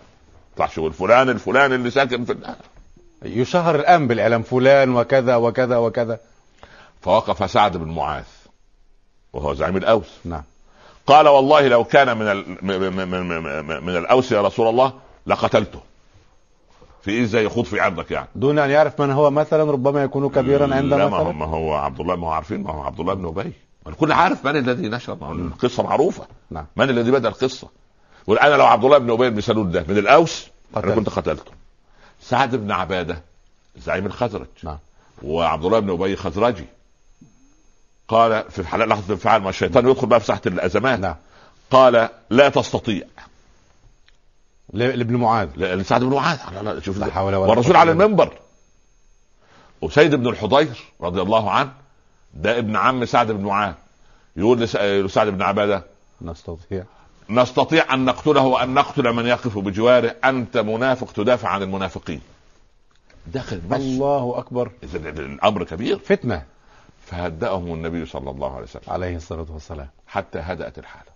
طلعش والفلان الفلان اللي ساكن في يشهر الآن بالإعلام فلان وكذا وكذا وكذا. فوقف سعد بن معاذ وهو زعيم الأوس، نعم، قال والله لو كان من الأوس يا رسول الله لقتلته. في إزاي يخوض في عرضك يعني دون أن يعرف من هو مثلا، ربما يكون كبيرا عندنا. ما هو عبد الله، ما هو عارفين، ما هو عبد الله بن أبي، الكل عارف من الذي نشر القصة معروفة، نعم، من الذي بدأ القصة. والآن لو عبد الله بن أبي بن سلول ده من الأوس أنا كنت قتلته. سعد بن عبادة زعيم الخزرج، نعم، وعبد الله بن أبي خزرجي، قال في لحظة الانفعال ما الشيطان يدخل بقى في ساحة الأزمات، نعم، قال لا تستطيع لابن معاذ، لسعد بن معاذ، والرسول على المنبر أسيد بن الحضير رضي الله عنه ده ابن عم سعد بن معاذ يقول لسعد بن عبادة نستطيع أن نقتله وأن نقتل من يقف بجواره, أنت منافق تدافع عن المنافقين داخل بس. الله أكبر, الأمر كبير, فتنة. فهدأهم النبي صلى الله عليه وسلم عليه الصلاة والسلام حتى هدأت الحالة.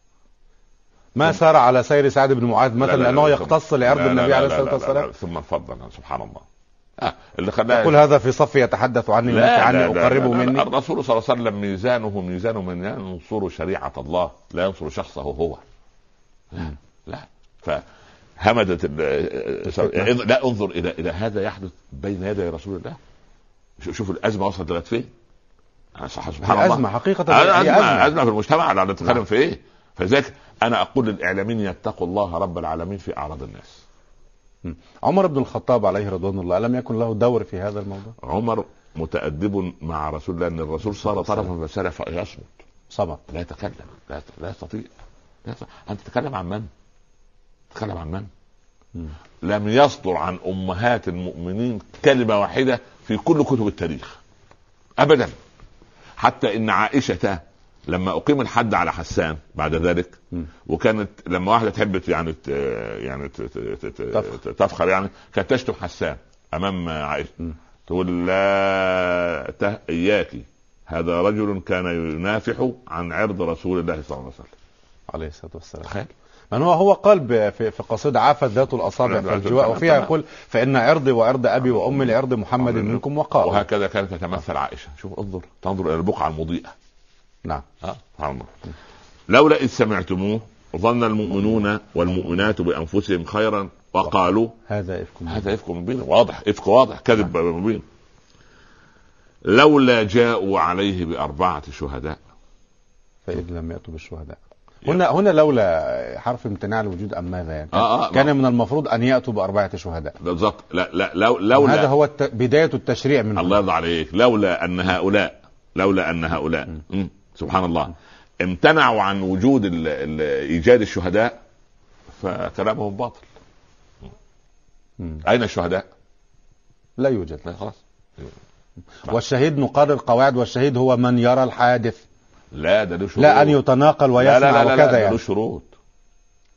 ما سار على سير سعد بن معاذ مثلا لأنه يقتص لعرض النبي عليه الصلاة والسلام ثم انفضل. سبحان الله. يقول هذا في صف يتحدث عني أقربه مني. الرسول صلى الله عليه وسلم ميزانه ميزان من ينصر شريعة الله لا ينصر شخصه هو. لا فهمدت لا انظر إلى هذا يحدث بين يدي رسول الله. شوفوا الأزمة وصلت لفين. سبحان الله. أزمة حقيقة. أزمة في المجتمع لا نتكلم في إيه. فذلك أنا أقول للإعلاميين يتقوا الله رب العالمين في أعراض الناس. عمر بن الخطاب عليه رضوان الله لم يكن له دور في هذا الموضوع. عمر متأدب مع رسول الله أن الرسول صار طرفا فسرف يصمت صمت لا يتكلم لا يستطيع. أنت تتكلم عن من؟ تتكلم عن من؟ لم يصدر عن أمهات المؤمنين كلمة واحدة في كل كتب التاريخ أبدا. حتى إن عائشة لما أقيم الحد على حسان بعد ذلك وكانت لما واحدة تحبت يعني تفخر يعني كانت تشتم حسان أمام عائشة تقول لا إياكي هذا رجل كان ينافح عن عرض رسول الله صلى الله عليه وسلم. من هو قال في قصيدة عافت ذات الأصابع في الجواء وفيها يقول فإن عرضي وعرض أبي وأمي لعرض محمد منكم وقال. وهكذا كانت تتمثل عائشة. شوف انظر تنظر إلى البقعة المضيئة. نعم. لولا إذ سمعتموه ظن المؤمنون والمؤمنات بأنفسهم خيرا وقالوا هذا إفك مبين. واضح إفك واضح كذب مبين. لولا جاءوا عليه بأربعة شهداء فإذ لم يأتوا بالشهداء. هنا لولا حرف امتناع الوجود أم ماذا يعني كان من المفروض أن يأتوا بأربعة شهداء بالضبط. لولا هذا هو بداية التشريع من الله يرضى عليك. لولا أن هؤلاء سبحان الله امتنعوا عن وجود إيجاد الشهداء فكلامهم باطل. أين الشهداء؟ لا يوجد. لا خلاص. والشهيد نقرر القواعد والشهيد هو من يرى الحادث. لا ده له شروط. لا أن يتناقل ويسمع وكذا. لا ده له شروط.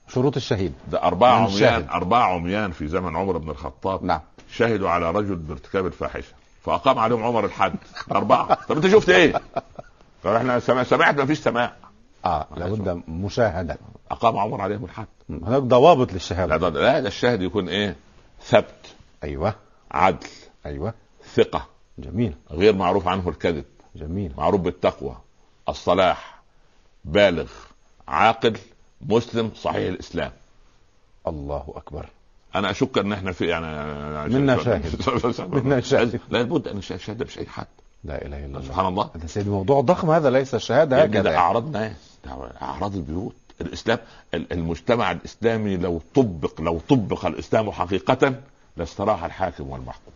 شروط الشهيد ده 4 عميان في زمن عمر بن الخطاب. نعم. شهدوا على رجل بارتكاب الفاحشة فأقام عليهم عمر الحد 4. طب أنت شفت إيه؟ قال احنا سمعت ما فيش سماع. لابد مشاهدة. أقام عمر عليهم الحد. هناك ضوابط للشهادة. لا ده الشاهد يكون إيه؟ ثبت. أيوة. عدل. أيوة. ثقة. جميل. غير معروف عنه الكذب. جميل. معروف بالتقوى. الصلاح. بالغ. عاقل. مسلم. صحيح الإسلام. الله أكبر. أنا أشك أن احنا في يعني منا شاهد. منا شاهد. لابد أن الشهادة مش أي حد. لا إله إلا الله. سبحان الله. هذا سيد موضوع ضخم. هذا ليس الشهادة هكذا. ده أعراض ناس. أعراض البيوت. الإسلام المجتمع الإسلامي لو طبق الإسلام حقيقة لاستراح الحاكم والمحكوم.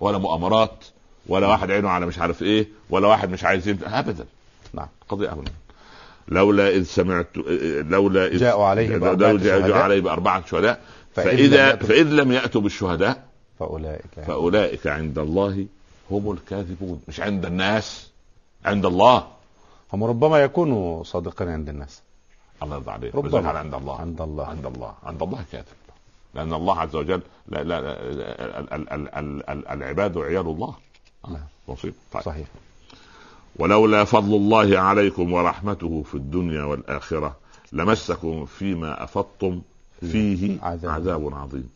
ولا مؤامرات ولا واحد عينه على مش عارف إيه ولا واحد مش عايز يبدأ أبدا. نعم. قضية أبدا. لولا إذ جاءوا عليه بأربعة شهداء فإذ لم يأتوا بالشهداء فأولئك عند الله هم الكاذبون. مش عند الناس عند الله. هم ربما يكونوا صادقين عند الناس. الله يرضى عليه ربما عند الله كاذب. لأن الله عز وجل لا العباد عيال الله نصيب. صحيح. ولولا فضل الله عليكم ورحمته في الدنيا والآخرة لمسكم فيما أفضتم فيه عذاب عظيم.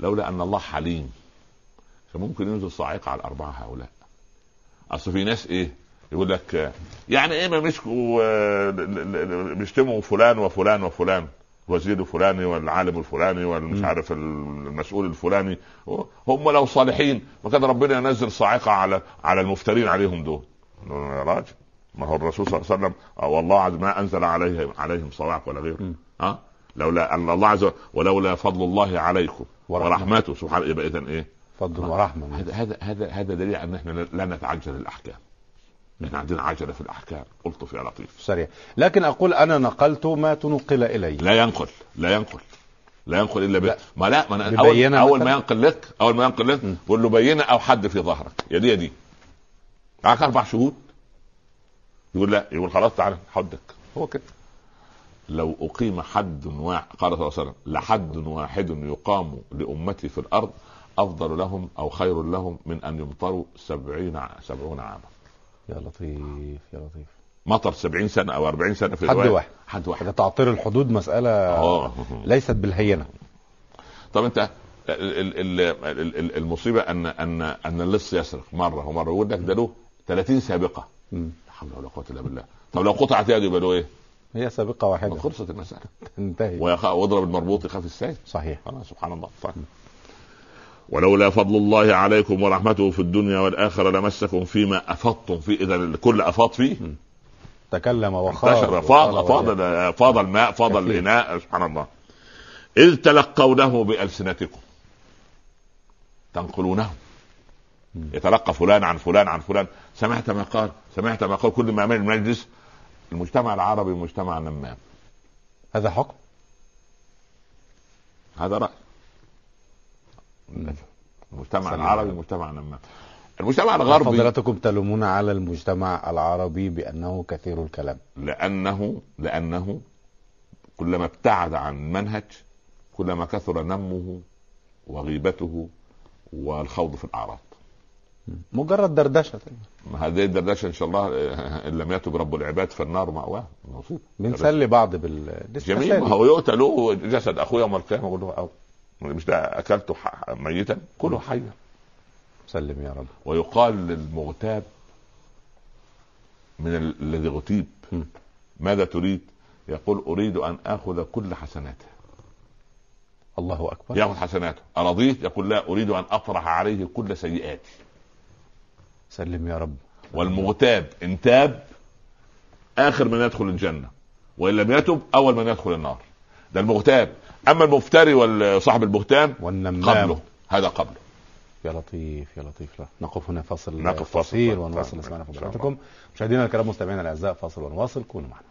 لولا أن الله حليم فممكن ينزل صاعقة على 4 هؤلاء. أصل في ناس إيه يقول لك يعني إيه ما بيشتموا فلان وفلان وفلان وزير الفلاني والعالم الفلاني والمش عارف المسؤول الفلاني هم لو صالحين وكذا ربنا ينزل صاعقة على المفترين عليهم دول. يا راجل ما هو الرسول صلى الله عليه وسلم والله عز ما أنزل عليهم صواعق ولا غيره. لولا أن الله عز ولولا فضل الله عليكم ورحمته سبحانه يبقى إذن إيه فضل ورحمة. هذا دليل أن إحنا لا نتعجل الأحكام. إحنا عندنا عجلة في الأحكام. ألطف يا لطيف سريع. لكن أقول أنا نقلت ما تنقل إلي. لا ينقل لا ينقل الا به. ما لا ما أنا اول ما ينقل لك بقول له بينه او حد في ظهرك. يا دي معاك 4 شهود. يقول لا، يقول خلاص تعالى حدك. هو كده لو اقيم حد واحد، قال صلى الله عليه وسلم لحد واحد يقام لامتي في الارض افضل لهم او خير لهم من ان يمطروا 70 عاما. يا لطيف مطر 70 سنة او 40 سنة في الواحد. حد واحد تعطير الحدود مسألة ليست بالهينة. طب انت المصيبة ان اللص يسرق مرة يقول لك ده له 30 سابقة. لا حول ولا قوة الا بالله. طب لو قطعت يده يبقى له ايه؟ هي سابقة واحدة، خلصت المسألة تنتهي. واضرب المربوط يخاف السيد. صحيح. سبحان الله. ولولا فضل الله عليكم ورحمته في الدنيا والآخرة لمسكم فيما أفضتم فيه. إذا الكل أفاض فيه، تكلم وخاض، فاض الماء، فاض الإناء. سبحان الله. إذ تلقونه بألسنتكم، تنقلونه، يتلقى فلان عن فلان. سمعت ما قال. كل ما عمل المجلس. المجتمع العربي مجتمع نمام. هذا حكم، هذا رأي. المجتمع العربي مجتمع نمام. المجتمع الغربي حضراتكم تلومون على المجتمع العربي بأنه كثير الكلام، لأنه كلما ابتعد عن منهج كلما كثر نمه وغيبته والخوض في الأعراض. مجرد دردشة. هذه الدردشة إن شاء الله إن لم يتب رب العباد فالنار مأواه. بنسلي بعض جميل. هو يقتلوا جسد أخويا يوم القيامة يقول له مش ده أكلته ميتا، كله حيا. سلم يا رب. ويقال للمغتاب من الذي غتيب ماذا تريد؟ يقول أريد أن أخذ كل حسناته. الله أكبر. يأخذ حسناته. أرضيت؟ يقول لا، أريد أن أطرح عليه كل سيئاتي. سلم يا رب. والمغتاب إن تاب آخر من يدخل الجنة، وإن لم يتب أول من يدخل النار. ده المغتاب. أما المفتري والصاحب البهتان قبله، هذا قبله. يا لطيف. لا نقف هنا، فاصل ونواصل. اسمعنا فضلاتكم مشاهدينا الكرام مستمعينا الأعزاء، فاصل ونواصل، كونوا معنا.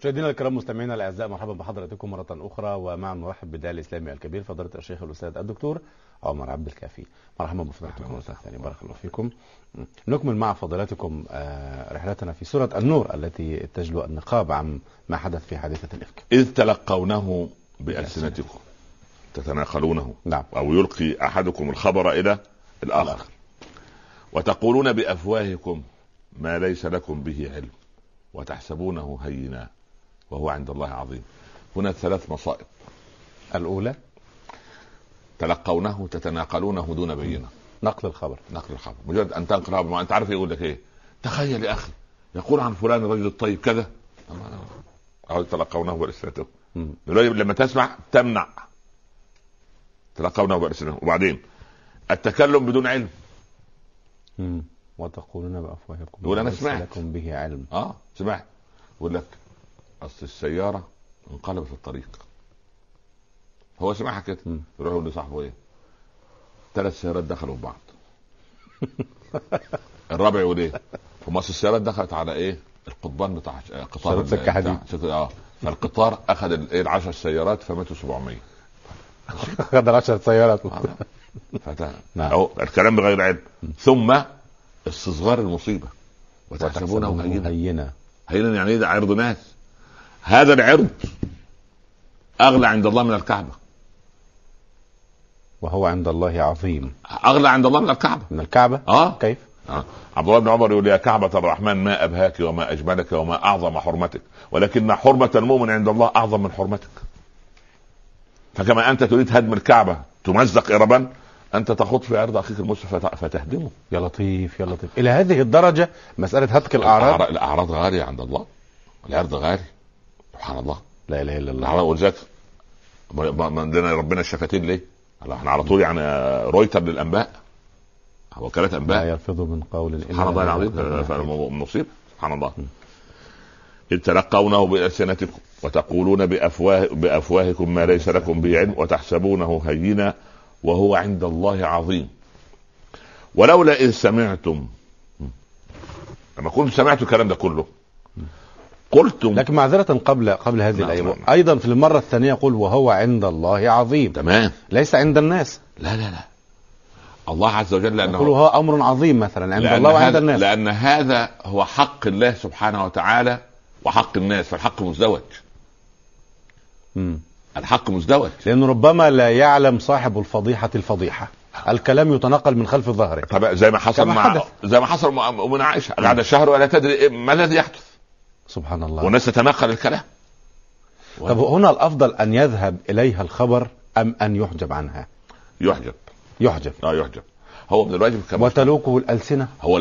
مشاهدينا الكرام مستمعينا الأعزاء، مرحبا بحضراتكم مرة أخرى، ومع نرحب بالداعي الإسلامي الكبير فضيلة الشيخ الأستاذ الدكتور عمر عبد الكافي. مرحبا بفضلاتكم مرة ثانية. بارك الله فيكم. نكمل مع فضلاتكم رحلتنا في سورة النور التي تجلو النقاب عن ما حدث في حادثة الإفك. إذ تلقونه بألسنتكم، تتناقلونه. نعم. أو يلقي أحدكم الخبر إلى الآخر، وتقولون بأفواهكم ما ليس لكم به علم وتحسبونه هينا وهو عند الله عظيم. هنا 3 مصائب. الأولى تلقونه، تتناقلونه دون بينة. نقل الخبر مجرد أن تنقل خبر. ما أنت عارف يقول لك إيه؟ تخيل يا أخي يقول عن فلان الرجل الطيب كذا، أو تلقونه بألسنتكم. لما تسمع تمنع. تلقونه بألسنتكم. وبعدين التكلم بدون علم. وتقولون بأفواهكم يقول أنا سمعت لكم به علم. سمعت. يقول لك أصل السيارة انقلبت في الطريق، هو سمعها كده. يروحوا لصاحبه ايه، 3 سيارات دخلوا بعض. الرابع يقول ايه، هم أصل السيارات دخلت على ايه القضبان بتاع قطار سكة حديد. فالقطار أخذ 10 سيارات فماتوا 700. أخذ 10 سيارات. نعم. الكلام بغير علم. ثم استصغار المصيبة وتحسبونه هينا. يعني ده عرض ناس، هذا العرض أغلى عند الله من الكعبة وهو عند الله عظيم. أغلى عند الله من الكعبة. كيف؟ عبد الله بن عمر يقول يا كعبة الرحمن ما أبهاك وما أجملك وما أعظم حرمتك، ولكن حرمة المؤمن عند الله أعظم من حرمتك. فكما أنت تريد هدم الكعبة تمزق إربا، أنت تخوض في عرض أخيك المسلم فتهدمه. يا لطيف. إلى هذه الدرجة مسألة هتك الأعراض. الأعراض غالية عند الله، العرض غالي. سبحان الله، لا إله إلا الله. أقول لك عندنا ربنا الشفتين ليه؟ احنا على طول يعني رويتر للأنباء، وكالات أنباء. لا يلفظوا من قول الإنسان. سبحان الله العظيم. فالمصيبة سبحان الله. إذ تلقونه بألسنتكم وتقولون بأفواهكم ما ليس لكم به علم وتحسبونه هينا وهو عند الله عظيم. ولولا إذ سمعتم، لما كنتم سمعتوا الكلام ده كله قلتم. لكن معذرة قبل هذه الأيام أيضا في المرة الثانية يقول وهو عند الله عظيم. تمام. ليس عند الناس. لا لا لا. الله عز وجل لأنه يقول هو أمر عظيم مثلا عند الله وعند الناس. لأن هذا هو حق الله سبحانه وتعالى وحق الناس، فالحق مزدوج. الحق مزدوج. لأنه ربما لا يعلم صاحب الفضيحة الفضيحة. الكلام يتنقل من خلف ظهره. طب زي ما حصل مع أمنا عائشة قعدت شهر ولا تدري ما الذي يحدث. سبحان الله. والناس تتنقل الكلام. طب هنا الأفضل أن يذهب إليها الخبر أم أن يحجب عنها؟ يحجب. هو من الواجب كمجتمع. وتلوكه الألسنة. هو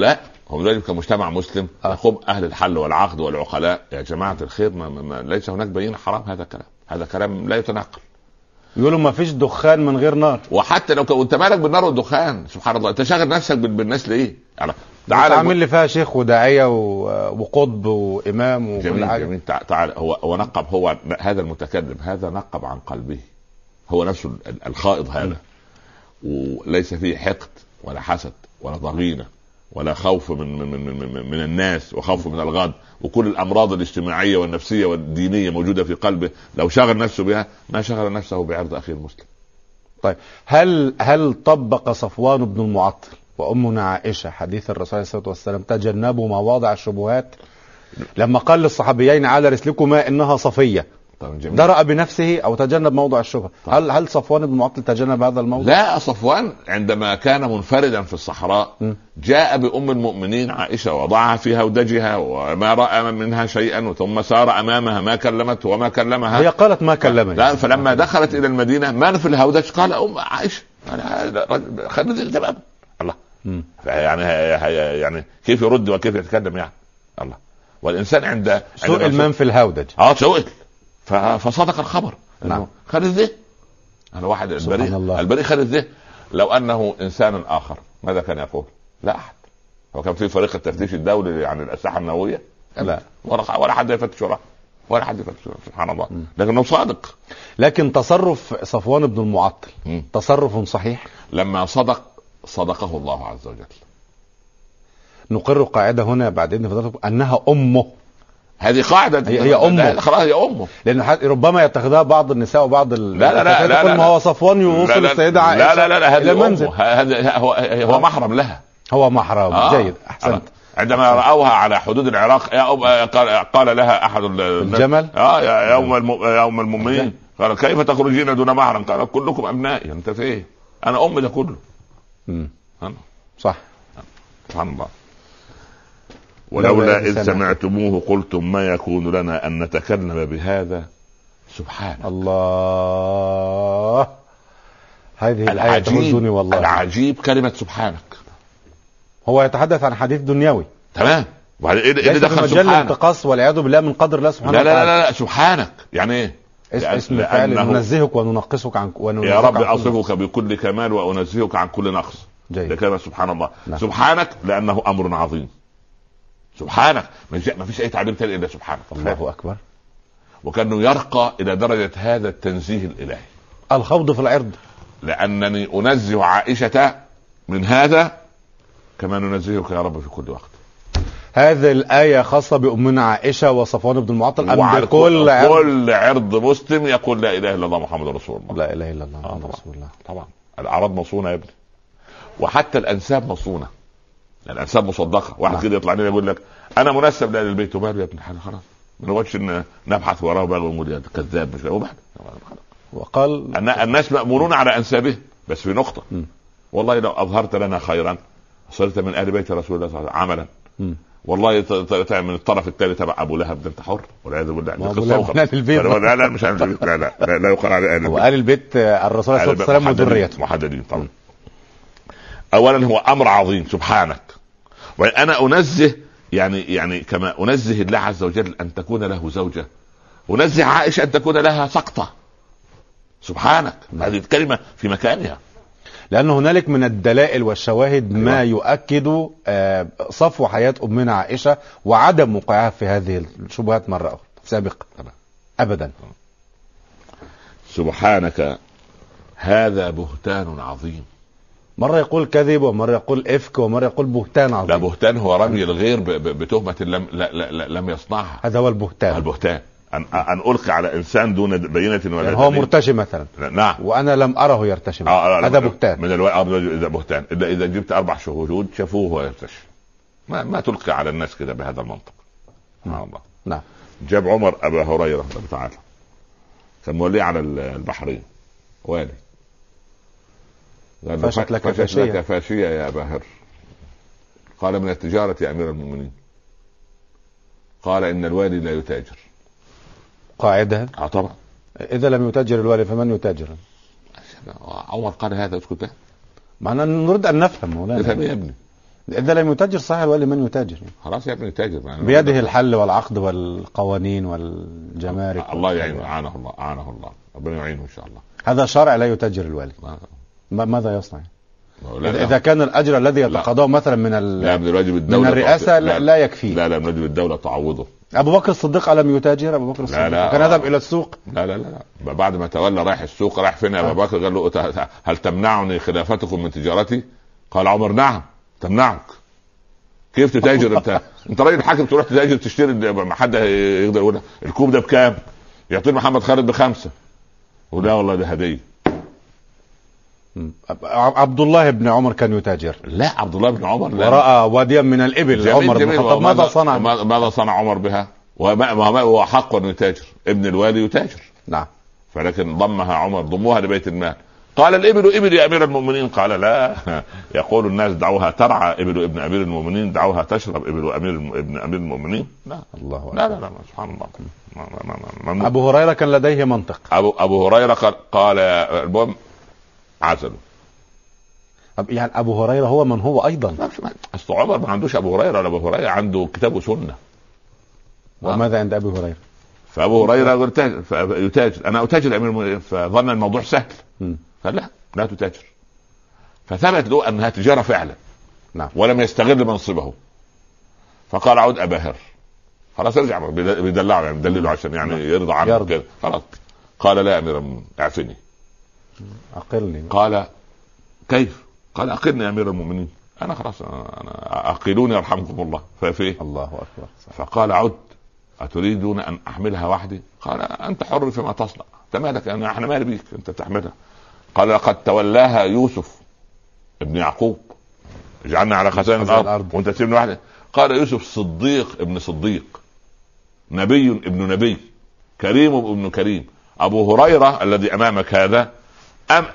من الواجب كمجتمع مسلم يقوم أهل الحل والعقد والعقلاء يا جماعة الخير ما ليس هناك بين حرام. هذا كلام لا يتناقل. يقولوا ما فيش دخان من غير نار. وحتى لو انت مالك بالنار والدخان سبحان الله، انت شاغل نفسك بالناس ليه؟ يعني تعالى عامل لي فيها شيخ وداعيه وقطب وامام وكل حاجه. جميل. تعالى هو نقب، هو هذا المتكلم هذا نقب عن قلبه، هو نفسه الخائض هذا، وليس فيه حقد ولا حسد ولا ضغينه ولا خوف من الناس وخوف من الغد وكل الأمراض الاجتماعية والنفسية والدينية موجودة في قلبه. لو شغل نفسه بها ما شغل نفسه بعرض أخي المسلم. طيب هل طبق صفوان بن المعطل وأمنا عائشة حديث الرسول عليه الصلاة والسلام تجنبوا ما وضع الشبهات لما قال للصحابيين على رسلكما إنها صفية؟ طيب درأ بنفسه أو تجنب موضع الشبهة. طيب. هل صفوان بن معطل تجنب هذا الموضوع؟ لا، صفوان عندما كان منفردا في الصحراء جاء بأم المؤمنين عائشة وضعها في هودجها وما رأى منها شيئا، ثم سار أمامها ما كلمت وما كلمها. هي قالت ما كلمت. لا، فلما دخلت إلى المدينة من في الهودج قال أم عائشة خلت الجباب الله. يعني كيف يرد وكيف يتكلم يعني الله. والإنسان عند سئل من في الهودج سئل فصدق الخبر. نعم. خالد ذه أنا واحد البريء خالد ذه. لو أنه إنسان آخر ماذا كان يقول؟ لا أحد. هو كان في فريق التفتيش الدولي عن الأسلحة النووية. لا ولا حد يفتش وراه سبحان الله. لكنه صادق. لكن تصرف صفوان بن المعطل تصرف صحيح لما صدقه الله عز وجل. نقر قاعدة هنا بعد إذن فضلتك أنها أمه. هذه قاعدة هي أمه. خلاص هي أمه. لأن ربما يتخذها بعض النساء وبعض لا كل ما هو صفوان يوصل السيدة عائشة. لا هذه المنزل. هو محرم لها. هو محرم. جيد. أحسنت. عندما رأوها على حدود العراق قال لها أحد الجمل يوم المؤمنين قال كيف تخرجين دون محرم؟ قال كلكم أبنائي. أنت فيه أنا أم ده كله. صح. سبحان الله. ولولا إذ سمعتموه قلتم ما يكون لنا أن نتكلم بهذا سبحان الله. هذه الآية تهزني والله. العجيب كلمة سبحانك. هو يتحدث عن حديث دنيوي. تمام. إيه دخل مجال الانتقاص والعياذ بالله من قدر الله سبحانه وتعالى. لا سبحانك يعني إيه؟ اسم فعل ننزهك وننقصك عن يا رب أصفك بكل كمال وأنزهك عن كل نقص. ده كلمة سبحان الله. نعم. سبحانك لأنه أمر عظيم. سبحانك ما فيش أي تعبير تاني إلا سبحانك. الله أكبر. وكأنه يرقى إلى درجة هذا التنزيه الإلهي. الخوض في العرض. لأنني أنزه عائشة من هذا كما ننزهك يا رب في كل وقت. هذه الآية خاصة بأمنا عائشة وصفوان بن المعطل أم بكل عرض مسلم يقول لا إله إلا الله محمد رسول الله. لا إله إلا الله محمد رسول الله. طبعا الأعراض مصونة يا ابني، وحتى الأنساب مصونة. الأنساب مصدقة. واحد كده يطلع لنا يقول لك أنا منسب للبيت وماله يا ابن الحلال. خلاص ما نقعدش نبحث وراه بقى ونقول كذاب مش وبعد. وقال الناس مأمورون على أنسابه بس في نقطة. والله لو أظهرت لنا خيرا صرت من أهل بيت رسول الله صلى الله عليه وسلم عملا. والله من الطرف الثالث تبع أبو لهب بنت حر والعياذ بالله. لا مش عارف. لا يقال على أهل البيت الرسول صلى الله عليه وسلم وذريته محددين طبعا. أولا هو أمر عظيم سبحانك. وأنا أنزه يعني كما أنزه الله عز وجل أن تكون له زوجة أنزه عائشة أن تكون لها سقطة. سبحانك هذه الكلمة في مكانها. لأن هنالك من الدلائل والشواهد ما يؤكد صفو حياة أمنا عائشة وعدم وقعها في هذه الشبهات مرة أخرى سابقة أبدا. سبحانك هذا بهتان عظيم. مرة يقول كذب ومرة يقول إفك ومرة يقول بهتان عظيم. لا بهتان هو رمي الغير بتهمة لم يصنعها. هذا هو البهتان. البهتان أن ألقي على إنسان دون بينة ولا يعني هو مرتشي مثلا. نعم. وأنا لم أره يرتشي. هذا بهتان. من الواقع بهتان. إذا جبت 4 شهود شافوه هو يرتشي. ما تلقي على الناس كده بهذا المنطق. نعم. نعم. جاب عمر أبو هريرة تعالى. كان مولي على البحرين. والي. فشت لك فاشية يا أبا هر. قال من التجارة يا أمير المؤمنين. قال إن الوالي لا يتاجر. قاعدة. طبعا. إذا لم يتاجر الوالي فمن يتاجر؟ عمر قال هذا اسكت. معناه نريد أن نفهم ولا يا ابني. إذا لم يتاجر صح الوالي من يتاجر؟ خلاص يا ابني يتاجر. بيده الحل والعقد والقوانين والجمارك. الله يعينه. أعانه الله. ربنا يعينه إن شاء الله. هذا شرع لا يتاجر الوالي. ماذا يصنع إذا كان الأجر الذي يتقاضاه مثلا من الرئاسة لا يكفي؟ لا من واجب الدولة تعوضه. أبو بكر الصديق ألم يتاجر؟ أبو بكر الصديق كان يذهب إلى السوق. لا بعد ما تولى رايح السوق رايح فين أبو بكر؟ قال له هل تمنعني خلافتكم من تجارتي؟ قال عمر نعم تمنعك. كيف تتاجر أنت راجل حاكم تروح تتاجر تشتري ما حد يقدر يقول الكوب ده بكام؟ يعطيه محمد خالد ب5. ولا والله ده هدية. عبد الله بن عمر كان يتاجر. لا عبد الله بن عمر لا. ورأى واديا من الإبل عمر بن الخطاب ماذا صنع عمر بها؟ وما هو حق أن يتاجر. ابن الوالي يتاجر. نعم. فلكن ضمها عمر ضموها لبيت المال. قال الإبل إبل يا أمير المؤمنين. قال لا يقول الناس دعوها ترعى إبل ابن أمير المؤمنين دعوها تشرب إبل ابن أمير المؤمنين. لا الله أكبر. لا سبحان الله. ما أبو هريرة كان لديه منطق. أبو هريرة قال البوم عزله. يعني أبو هريرة هو من هو أيضا. أصل عمر ما عندوش أبو هريرة. أبو هريرة عنده كتاب وسنة. وماذا عند أبو هريرة؟ فأبو هريرة يتاجر. أنا أتاجر أمير. فظن الموضوع سهل. فلا لا تتاجر. فثبت له أنها تجارة فعلا. نعم. ولم يستغل منصبه. فقال عود أبا هر خلاص ارجع. بيدلعه يعني دلله عشان يعني يرضى عنه كده خلاص. قال لا يا أمير اعفني أقلني. قال كيف؟ قال أقلني يا أمير المؤمنين. أنا خلاص أنا أقلوني يرحمكم الله. ففيه الله أكبر. فقال عد أتريدون أن أحملها وحدي؟ قال أنت حر فيما تصنع. تمالك أنا إحنا مالي بيك أنت تحملها. قال لقد تولاها يوسف ابن يعقوب اجعلنا على خزائن الأرض وأنت تسيبني وحدي. قال يوسف صديق ابن صديق نبي ابن نبي كريم ابن كريم. أبو هريرة الذي أمامك هذا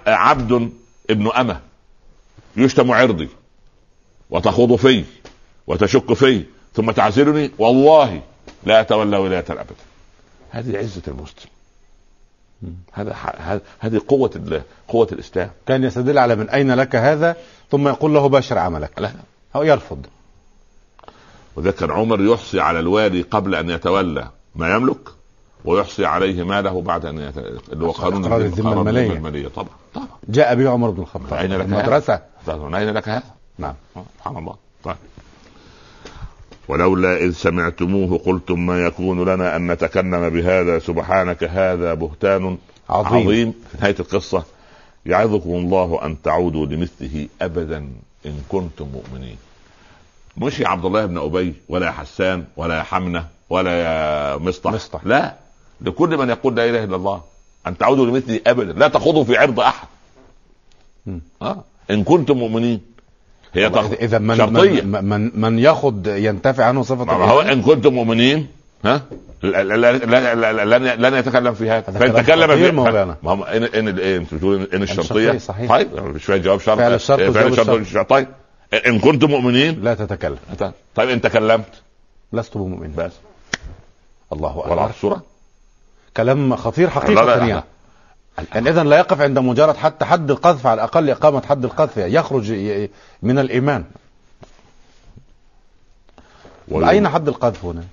عبد ابن أمة يشتم عرضي وتخوض فيه وتشك فيه ثم تعزلني والله لا أتولى ولاية الأبد. هذه عزة المسلم. هذه قوة قوة الإسلام. كان يستدل على من أين لك هذا ثم يقول له باشر عملك. لا أو يرفض. وذكر عمر يحصي على الوالي قبل أن يتولى ما يملك ويحصي عليه ماله بعد أن اللي هو قانون الذمة المالية. طبعا جاء به عمر بن الخطاب المدرسة. أين لك هذا؟ نعم سبحان الله. طيب ولولا إذ سمعتموه قلتم ما يكون لنا أن نتكلم بهذا سبحانك هذا بهتان عظيم. في نهاية القصة يعظكم الله أن تعودوا لمثله أبدا إن كنتم مؤمنين. مش يا عبد الله بن أبي ولا حسان ولا حمنة ولا يا مصطح. لا لكل من يقول لا إله إلا الله أن تعودوا لمثله أبدا. لا تخوضوا في عرض أحد. إن كنتم مؤمنين. هي إذا من ياخد ينتفع عنه صفة. هو إن كنتم مؤمنين ها لن يتكلم في هذا. فيتكلم في ما هم إن الشرطية. طيب شوية جواب شرط. فعل الشرط. طيب إن كنتم مؤمنين لا تتكلم. طيب إن تكلمت لست مؤمن. بس الله أكبر. صورة كلام خطير حقيقة يعني. يعني إذن لا يقف عند مجرد حتى حد القذف. على الأقل إقامة حد القذف يخرج من الإيمان. أين حد القذف هنا؟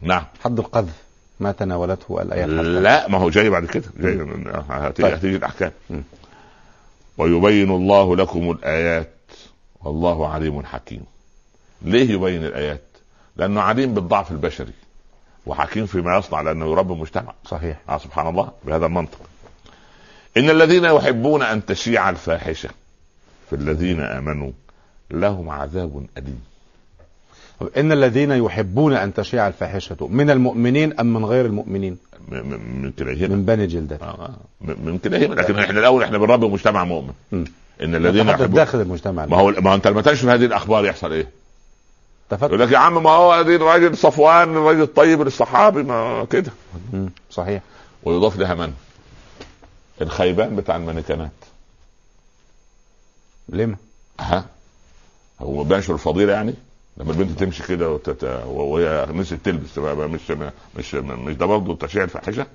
نعم حد القذف ما تناولته الآية. لا ما هو جاي بعد كده جاي. هتيجي الأحكام. ويبين الله لكم الآيات والله عليم حكيم. ليه يبين الآيات؟ لأنه عليم بالضعف البشري وحكيم فيما يصنع لأنه يربي مجتمع. صحيح. سبحان الله بهذا المنطق. إن الذين يحبون أن تشيع الفاحشة في الذين آمنوا لهم عذاب أليم. إن الذين يحبون أن تشيع الفاحشة من المؤمنين أم من غير المؤمنين؟ من بني جلدة. ممكن أهيمة، لكن إحنا الأول إحنا بنربي مجتمع مؤمن. إن الذين يحبون داخل المجتمع. ما هو أنت لما تنشر هذه الأخبار يحصل إيه؟ يقول لك يا عم ما هو هذه الراجل صفوان الراجل الطيب الصحابي ما كده. صحيح. ويضاف لها من؟ الخيبان بتاع المانيكانات. لما؟ هو بنشر الفضيلة يعني؟ لما البنت تمشي كده وهي نسيت تلبس بقى مش ده برضه تشجيع الفاحشة؟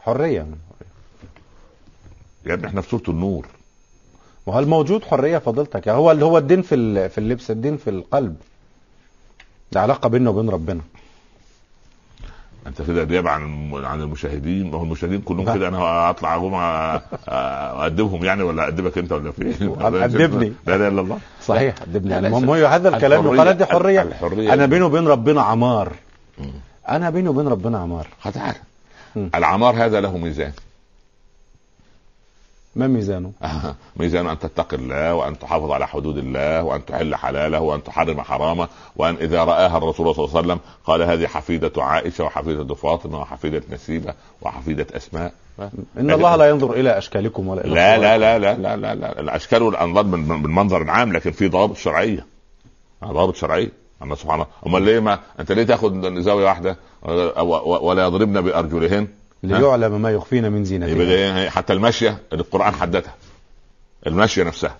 حرية يا ابني، احنا في سورة النور. وهل موجود حرية فضيلتك؟ هو الدين في اللبس، الدين في القلب. ده علاقة بيننا وبين ربنا. انت كده غياب عن المشاهدين، ما هو المشاهدين كلهم كده. انا هطلع جمعه اقدمهم يعني، ولا اقدمك انت ولا فين؟ اقدمني. لا اله الا الله. صحيح اقدمني. المهم هو هذا الكلام وقال دي حريه. انا بينه وبين ربنا عمار. انا بينه وبين ربنا عمار. خدعك العمار هذا له ميزان. ما ميزانه؟ ميزانه أن تتقي الله، وأن تحافظ على حدود الله، وأن تحل حلاله، وأن تحرم حرامه، وأن إذا رآها الرسول صلى الله عليه وسلم قال هذه حفيدة عائشة وحفيدة فاطمة وحفيدة نسيبة وحفيدة أسماء. إن الله لا ينظر إلى أشكالكم ولا إلى لا لا لا, لا لا لا لا الأشكال والأنظار بالمنظر عام، لكن في ضوابط شرعية. ضوابط شرعية أما سبحانه. أما ليه ما أنت ليه تأخذ زاوية واحدة ولا يضربنا بأرجلهن ليعلم ما يخفينا من زينتنا؟ حتى المشية القرآن حددها، المشية نفسها.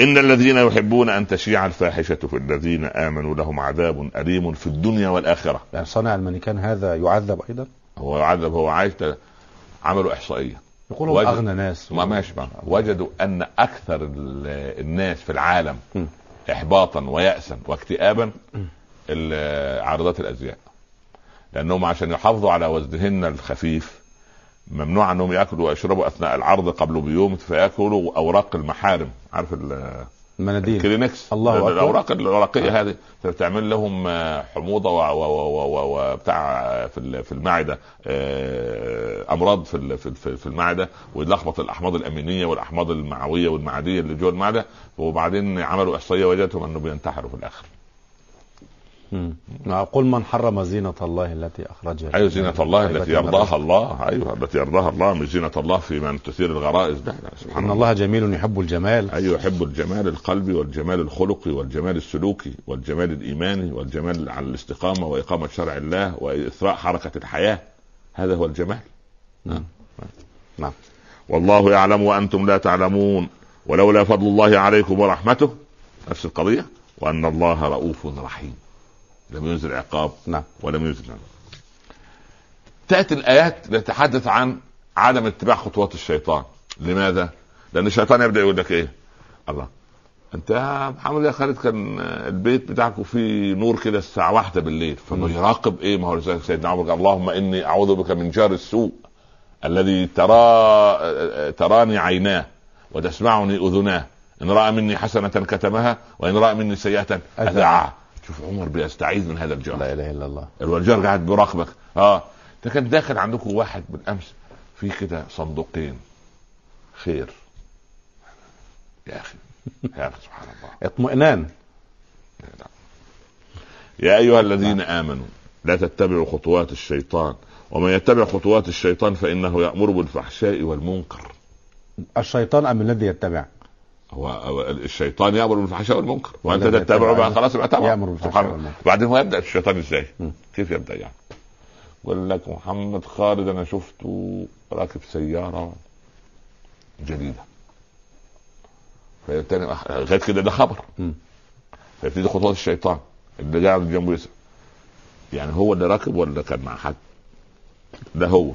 إن الذين يحبون أن تشيع الفاحشة في الذين آمنوا لهم عذاب أليم في الدنيا والآخرة. يعني صنع المانيكان هذا يعذب أيضا؟ هو يعذب. هو عايش. عملوا إحصائية يقولوا أغنى ناس ما ماشي بقى. وجدوا أن أكثر الناس في العالم إحباطا ويأسا واكتئابا عارضات الأزياء، لأنهم عشان يحافظوا على وزنهن الخفيف ممنوع أنهم يأكلوا ويشربوا أثناء العرض قبل بيوم، فيأكلوا أوراق المحارم، عارف المناديل الكلينكس، الأوراق الورقية هذه بتعمل لهم حموضة وبتاع في المعدة، أمراض في المعدة، ويلخبط الأحماض الأمينية والأحماض المعوية والمعدية اللي جوا المعدة. وبعدين عملوا إحصائية وجدتهم أنه بينتحروا في الآخر. قل من حرم زينة الله التي أخرجها. أيوة زينة الله التي يرضاها الله. أيوة التي يرضاها الله، مش زينة الله في من تثير الغرائز. إن الله جميل يحب الجمال. أيوة يحب الجمال القلبي والجمال الخلقي والجمال السلوكي والجمال الإيماني والجمال على الاستقامة وإقامة شرع الله وإثراء حركة الحياة. هذا هو الجمال. نعم. والله يعلم وأنتم لا تعلمون ولولا فضل الله عليكم ورحمته، نفس القضية، وأن الله رؤوف رحيم. لم ينزل عقاب. نعم. ولم ينزل عقاب. تأتي الآيات تتحدث عن عدم اتباع خطوات الشيطان. لماذا؟ لأن الشيطان يبدأ يقول لك إيه؟ الله أنت يا محمد يا خالد كان البيت بتاعك فيه نور كده الساعة 1 بالليل، فإنه يراقب إيه؟ ما هو سيدنا عمر قال اللهم إني أعوذ بك من جار السوء الذي تراني عيناه وتسمعني أذناه، إن رأى مني حسنة كتمها وإن رأى مني سيئة أذعها. شوف عمر بيستعيذ من هذا الجار. لا اله الا الله. الجار قاعد بيراقبك. ده كان داخل عندكم واحد بالامس في كده صندوقين خير يا اخي. يا سبحان الله. اطمئنان. يا ايها الذين امنوا لا تتبعوا خطوات الشيطان ومن يتبع خطوات الشيطان فانه يأمر بالفحشاء والمنكر. الشيطان ام الذي يتبع؟ هو الشيطان يأمر بالفحشاء والمنكر وانت تتبعه بقى. خلاص بقى تبعه. بعدين هو يبدأ الشيطان ازاي؟ كيف يبدأ يعني؟ يقول لك محمد خالد انا شفته راكب سيارة جديدة، فيبتدي غير كده ده خبر، فيبتدي خطوات الشيطان اللي قاعد جنبه يسأل يعني هو اللي راكب ولا كان مع حد؟ ده هو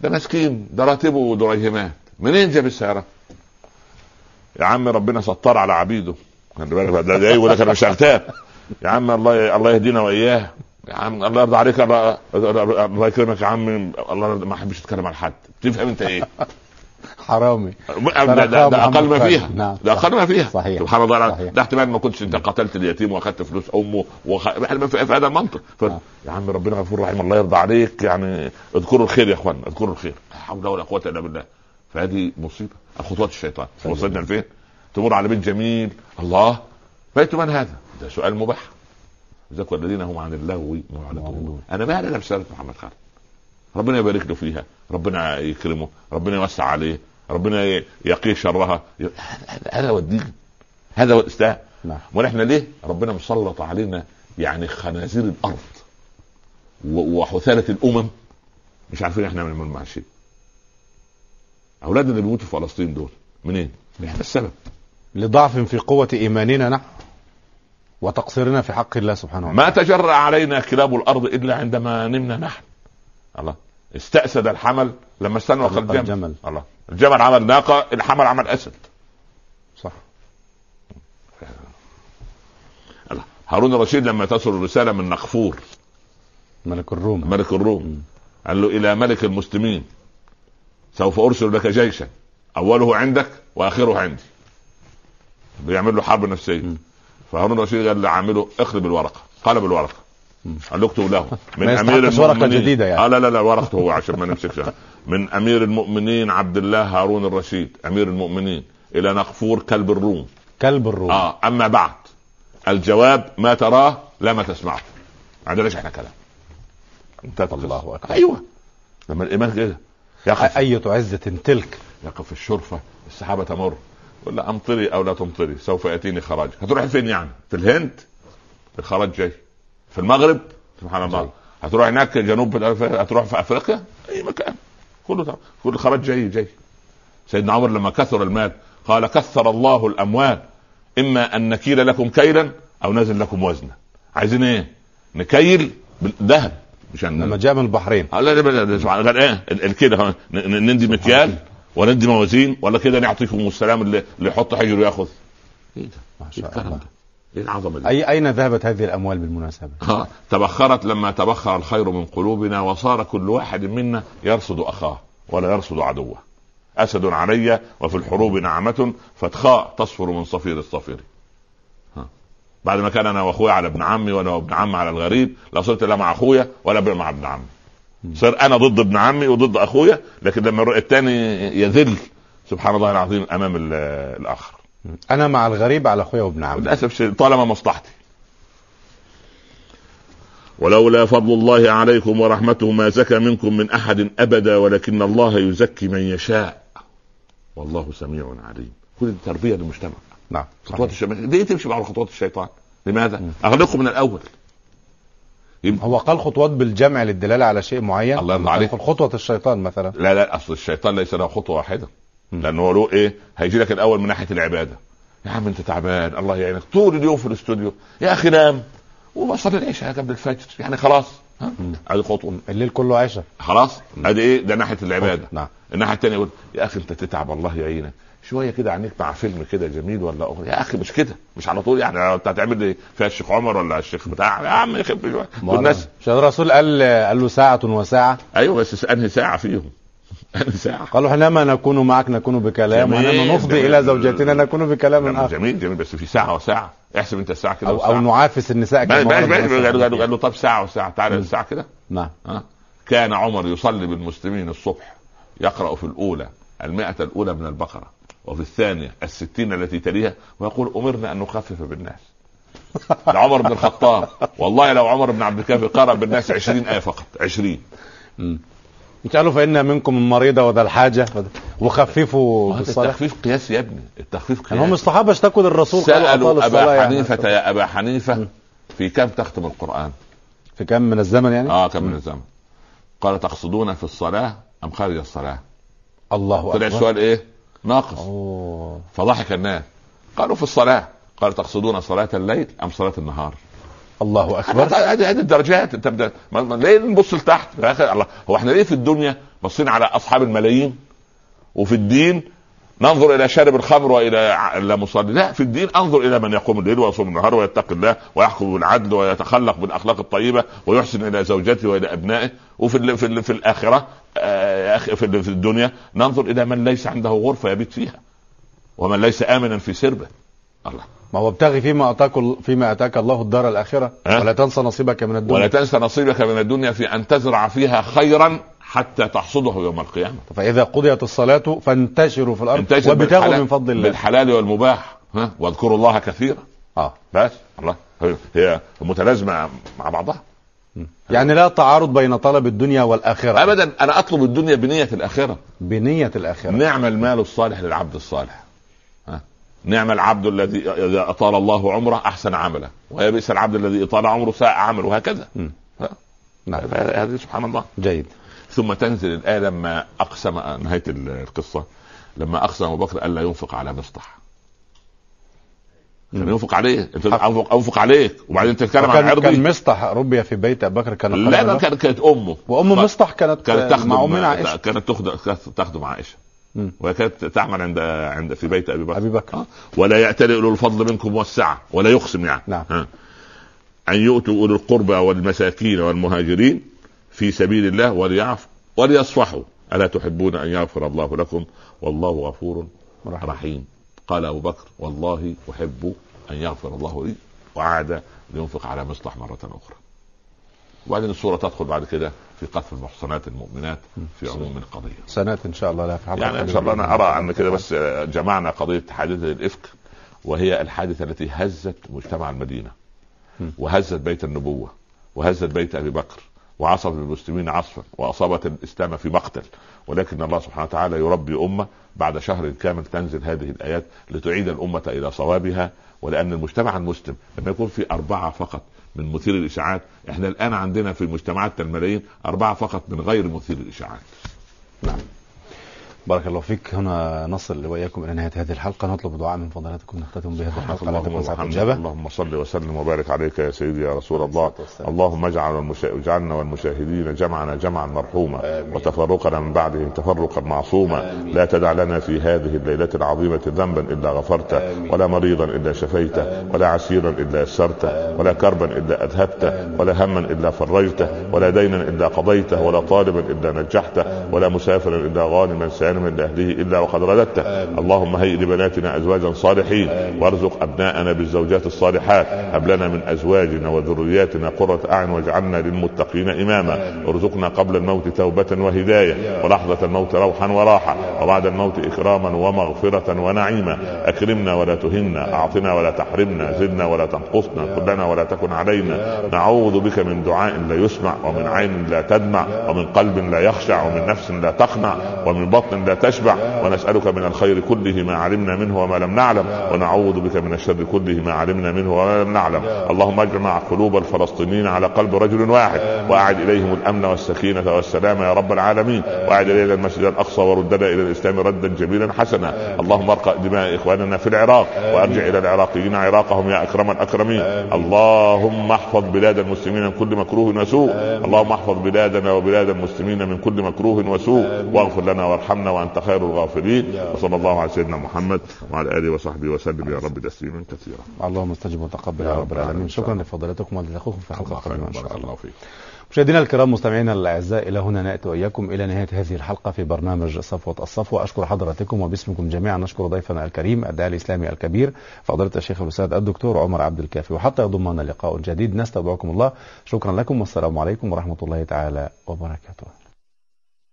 ده مسكين، ده راتبه ودريهمات، منين جاب السيارة؟ يا عم ربنا سطر على عبيده. ده ايه ولا كان مش اغتاب يا عم. الله يهدينا واياه يا عم. الله يرضى عليك. الله يكرمك يا عم. الله ما احبش اتكلم على حد. تفهم انت ايه؟ حرامي. ده اقل ما فيها. ده اقل ما فيها. سبحان الله. ده احتمال ما كنتش انت قتلت اليتيم واخدت فلوس امه في هذا المنطق. يا عم ربنا غفور رحيم الله يرضى عليك يعني. اذكروا الخير يا اخوان، اذكروا الخير. لا حول ولا قوه الا بالله. فهذه مصيبة. خطوات الشيطان وصلنا لفين؟ تمر على بيت جميل، الله بيت من هذا؟ ده سؤال مباح. ذكر الذين هم عن اللغو معرضون. أنا ما أعلم رسالة محمد خالد، ربنا يبارك له فيها، ربنا يكرمه، ربنا يوسع عليه، ربنا يقي شرها. هذا وديك، هذا استاهل. ونحن ليه ربنا مسلط علينا يعني خنازير الأرض وحثالة الأمم مش عارفين احنا من مع شيء. أولادنا اللي بيموتوا في فلسطين دول منين؟ احنا السبب. لضعف في قوة إيماننا نحن وتقصيرنا في حق الله سبحانه وتعالى. ما تجرأ علينا كلاب الأرض إلا عندما نمنا نحن. الله استأسد الحمل لما استنوا خلق الجمل. الله الجمل عمل ناقة، الحمل عمل أسد. صح. الله هارون الرشيد لما تصل الرسالة من نقفور ملك الروم قال له إلى ملك المسلمين سوف أرسل لك جيشا أوله عندك وآخره عندي. بيعمل له حرب نفسية. فهارون الرشيد قال لعامله اخرب الورقة، قلب الورقة، قال اكتب له من أمير المؤمنين. يعني. لا ورقته هو عشان ما نمسكش. من أمير المؤمنين عبد الله هارون الرشيد أمير المؤمنين إلى نقفور كلب الروم. أما بعد الجواب ما تراه لا ما تسمعه. عندناش احنا كلام. الله أكبر. أيوة لما الإيمان كده يقف. أية عزة تلك يقف الشرفة، السحابة تمر، ولا أمطري أو لا تمطري سوف يأتيني خراج. هتروح فين يعني؟ في الهند الخراج جاي، في المغرب سبحان الله، هتروح هناك جنوب، هتروح في أفريقيا أي مكان كله طبعا. كل الخراج جاي. سيدنا عمر لما كثر المال قال كثر الله الأموال إما أن نكيل لكم كيلا أو نزل لكم وزنا. عايزين إيه؟ نكيل بالذهب لما جاء من البحرين. قال ايه الكده نندي مكيال وندي موازين ولا كده نعطيكم السلام اللي يحط حجر وياخذ. ايه ده؟ ما شاء الله. ايه العظمه دي؟ اين ذهبت هذه الاموال بالمناسبه؟ تبخرت لما تبخر الخير من قلوبنا وصار كل واحد منا يرصد اخاه ولا يرصد عدوه. اسد علي وفي الحروب نعمه فتخاء تصفر من صفير الصفير. بعد ما كان انا واخويا على ابن عمي وانا وابن عم على الغريب، لا صرت لا مع اخويا ولا مع ابن عمي. صار انا ضد ابن عمي وضد اخويا، لكن لما الثاني يذل سبحان الله العظيم امام الاخر. انا مع الغريب على اخويا وابن عمي. للاسف طالما مصلحتي. ولولا فضل الله عليكم ورحمته ما زكى منكم من احد ابدا ولكن الله يزكي من يشاء والله سميع عليم. كل التربيه للمجتمع. نعم. خطوات الشيطان دي تمشي مع خطوات الشيطان. لماذا؟ أغلقه من الأول. هو قال خطوات بالجمع للدلالة على شيء معين. الله يرضى عليك. خطوة الشيطان مثلا. لا أصل الشيطان ليس له خطوة واحدة. لأنه له إيه؟ هيجي لك الأول من ناحية العبادة. يا عم أنت تعبان الله يعينك، طول اليوم في الاستوديو يا أخي نام وصل العشاء قبل الفجر يعني خلاص. هذه خطوة. الليل كله عشاء. خلاص. هذه إيه؟ ده ناحية العبادة. نعم. الناحية الثانية يقول يا أخي أنت تتعب الله يعينك. شوية كده عنك مع فيلم كده جميل ولا أغنية يا أخي، مش كده مش على طول يعني أنت هتعمل فيها الشيخ عمر ولا الشيخ بتاع يا عم يخف شوية. والناس الرسول قال له ساعة وساعة. أيوة بس أنهي ساعة فيهم ساعة. قالوا إحنا ما نكون معك نكون بكلام وإنما نفضي إلى زوجاتنا نكون بكلام آخر. جميل بس في ساعة وساعة احسب أنت الساعة كده أو نعافس النساء كده. قال له طب ساعة وساعة تعالى الساعة كده. نعم. كان عمر يصلي بالمسلمين الصبح يقرأ في الأولى 100 من البقرة وفي الثانية 60 التي تليها ويقول أمرنا أن نخفف بالناس. عمر بن الخطاب والله لو عمر بن عبد الكافي قرأ بالناس 20 آية فقط 20 قالوا فإن منكم المريضة وذا الحاجة وخففوا بالصلاة. التخفيف قياسي يا ابني، التخفيف قياسي. هم الصحابة اشتكوا للرسول سألوا أبا حنيفة يعني. يا أبا حنيفة في كم تختم القرآن في كم من الزمن يعني كم من الزمن؟ قال تقصدون في الصلاة أم خارج الصلاة؟ الله طلع السؤال ايه ناقص. فضحك الناس قالوا في الصلاة. قال تقصدون صلاة الليل أم صلاة النهار؟ الله أكبر. هذه الدرجات تبدأ ليه نبص لتحت؟ الله هو احنا ليه في الدنيا بصين على أصحاب الملايين وفي الدين ننظر إلى شارب الخمر وإلى مصلي؟ لا، في الدين أنظر إلى من يقوم الليل ويصوم النهار ويتقي الله ويحكم بالعدل ويتخلق بالأخلاق الطيبة ويحسن إلى زوجته وإلى أبنائه. وفي ال في ال في الآخرة في الدنيا ننظر إلى من ليس عنده غرفة يبيت فيها ومن ليس آمنا في سربه. الله ما هو ابتغي فيما أتاك الله الدار الآخرة ولا تنسى نصيبك من الدنيا في أن تزرع فيها خيرا حتى تحصده يوم القيامة. فإذا قضيت الصلاة فانتشروا في الأرض وابتغوا من فضل الله بالحلال والمباح واذكروا الله كثيرا. بس الله هي متلازمة مع بعضها. يعني لا تعارض بين طلب الدنيا والآخرة أبدا. أنا أطلب الدنيا بنية الآخرة. نعم المال الصالح للعبد الصالح. نعم العبد الذي إذا أطال الله عمره أحسن عمله، ويبئس العبد الذي أطال عمره ساء عمله، وهكذا. نعم هذه سبحان الله. جيد. ثم تنزل الآية لما أقسم، نهاية القصة لما أقسم أبو بكر ألا ينفق على مصطح، كان ينفق عليه. انت انفق عليك وبعدين تتكلم عن عرضي. كان مصطح ربي في بيت أبو بكر، كان لا كانت امه، وام مصطح كانت تخدم عائشة، وكانت تعمل عند في بيت ابي بكر. ولا يعتري اولو الفضل منكم والسعه ولا يقسم، يعني ان يؤتوا اولو القربى والمساكين والمهاجرين في سبيل الله وليعفوا وليصفحوا، الا تحبون ان يغفر الله لكم والله غفور رحيم. قال أبو بكر والله أحب أن يغفر الله لي، وعاد لينفق على مصطح مرة أخرى. وبعدين الصورة تدخل بعد كده في قتل المحصنات المؤمنات في عموم القضية. سنات إن شاء الله لا في حلقة يعني إن شاء الله. أنا أرى أن كده بس جمعنا قضية حادثة الإفك، وهي الحادثة التي هزت مجتمع المدينة وهزت بيت النبوة وهزت بيت أبي بكر، وعصف المسلمين عصفا، وأصابت الإسلام في مقتل. ولكن الله سبحانه وتعالى يربي أمة، بعد شهر كامل تنزل هذه الآيات لتعيد الأمة إلى صوابها. ولأن المجتمع المسلم لما يكون في 4 فقط من مثير الإشاعات، إحنا الآن عندنا في مجتمعات الملايين 4 فقط من غير مثير الإشاعات. نعم بارك الله فيك. هنا نصل وإياكم إلى نهاية هذه الحلقة، نطلب دعاء من فضلاتكم نختتم بهذه الحلقة. اللهم صل وسلم وبارك عليك يا سيدي يا رسول الله. اللهم اجعلنا والمشاهدين جمعنا جمعا مرحوما، وتفرقنا من بعدهم تفرقا معصوما. لا تدع لنا في هذه الليلة العظيمة ذنبا إلا غفرته، ولا مريضا إلا شفيته، ولا عسيرا إلا يسرته، ولا كربا إلا أذهبته، ولا هما إلا فرجته، ولا دينا إلا قضيته، ولا طالبا إلا نجحته، ولا مسافرا إلا غانما من أهله إلا وقد رددته. اللهم هيئ لبناتنا أزواجا صالحين، وارزق أبناءنا بالزوجات الصالحات. هب لنا من أزواجنا وذرياتنا قرة أعين، واجعلنا للمتقين إماما. ارزقنا قبل الموت توبة وهداية، ولحظة الموت روحا وراحة، وبعد الموت إكراما ومغفرة ونعيما. أكرمنا ولا تهنا، أعطنا ولا تحرمنا، زدنا ولا تنقصنا، كلنا ولا تكن علينا. نعوذ بك من دعاء لا يسمع، ومن عين لا تدمع، ومن قلب لا يخشع، ومن نفس لا تخنع، ومن بطن لا تشبع. ونسألك من الخير كله ما علمنا منه وما لم نعلم، ونعوذ بك من الشر كله ما علمنا منه وما لم نعلم. اللهم اجمع قلوب الفلسطينيين على قلب رجل واحد، واعد إليهم الأمن والسكينة والسلام يا رب العالمين. واعد إلينا المسجد الأقصى، وردنا إلى الإسلام ردا جميلا حسنا. اللهم ارقى دماء إخواننا في العراق، وارجع إلى العراقيين عراقهم يا أكرم الأكرمين. اللهم احفظ بلاد المسلمين من كل مكروه وسوء. اللهم احفظ بلادنا وبلاد المسلمين من كل مكروه وسوء، واغفر لنا وارحمنا وأنت خير الغافرين. وصلى الله على سيدنا محمد وعلى آله وصحبه وسلم يا رب تسليما كثيرا. اللهم استجب وتقبل يا رب العالمين. شكرا لفضلاتكم ولأخوكم في حلقة قادمة إن شاء الله. مشاهدينا الكرام، مستمعينا الأعزاء، إلى هنا نأتي وإياكم إلى نهاية هذه الحلقة في برنامج صفوة الصفوة. أشكر حضراتكم، وباسمكم جميعا نشكر ضيفنا الكريم الداعي الإسلامي الكبير فضيلة الشيخ الأستاذ الدكتور عمر عبد الكافي. وحتى يضمنا لقاء جديد نستودعكم الله. شكرا لكم، والسلام عليكم ورحمة الله تعالى وبركاته.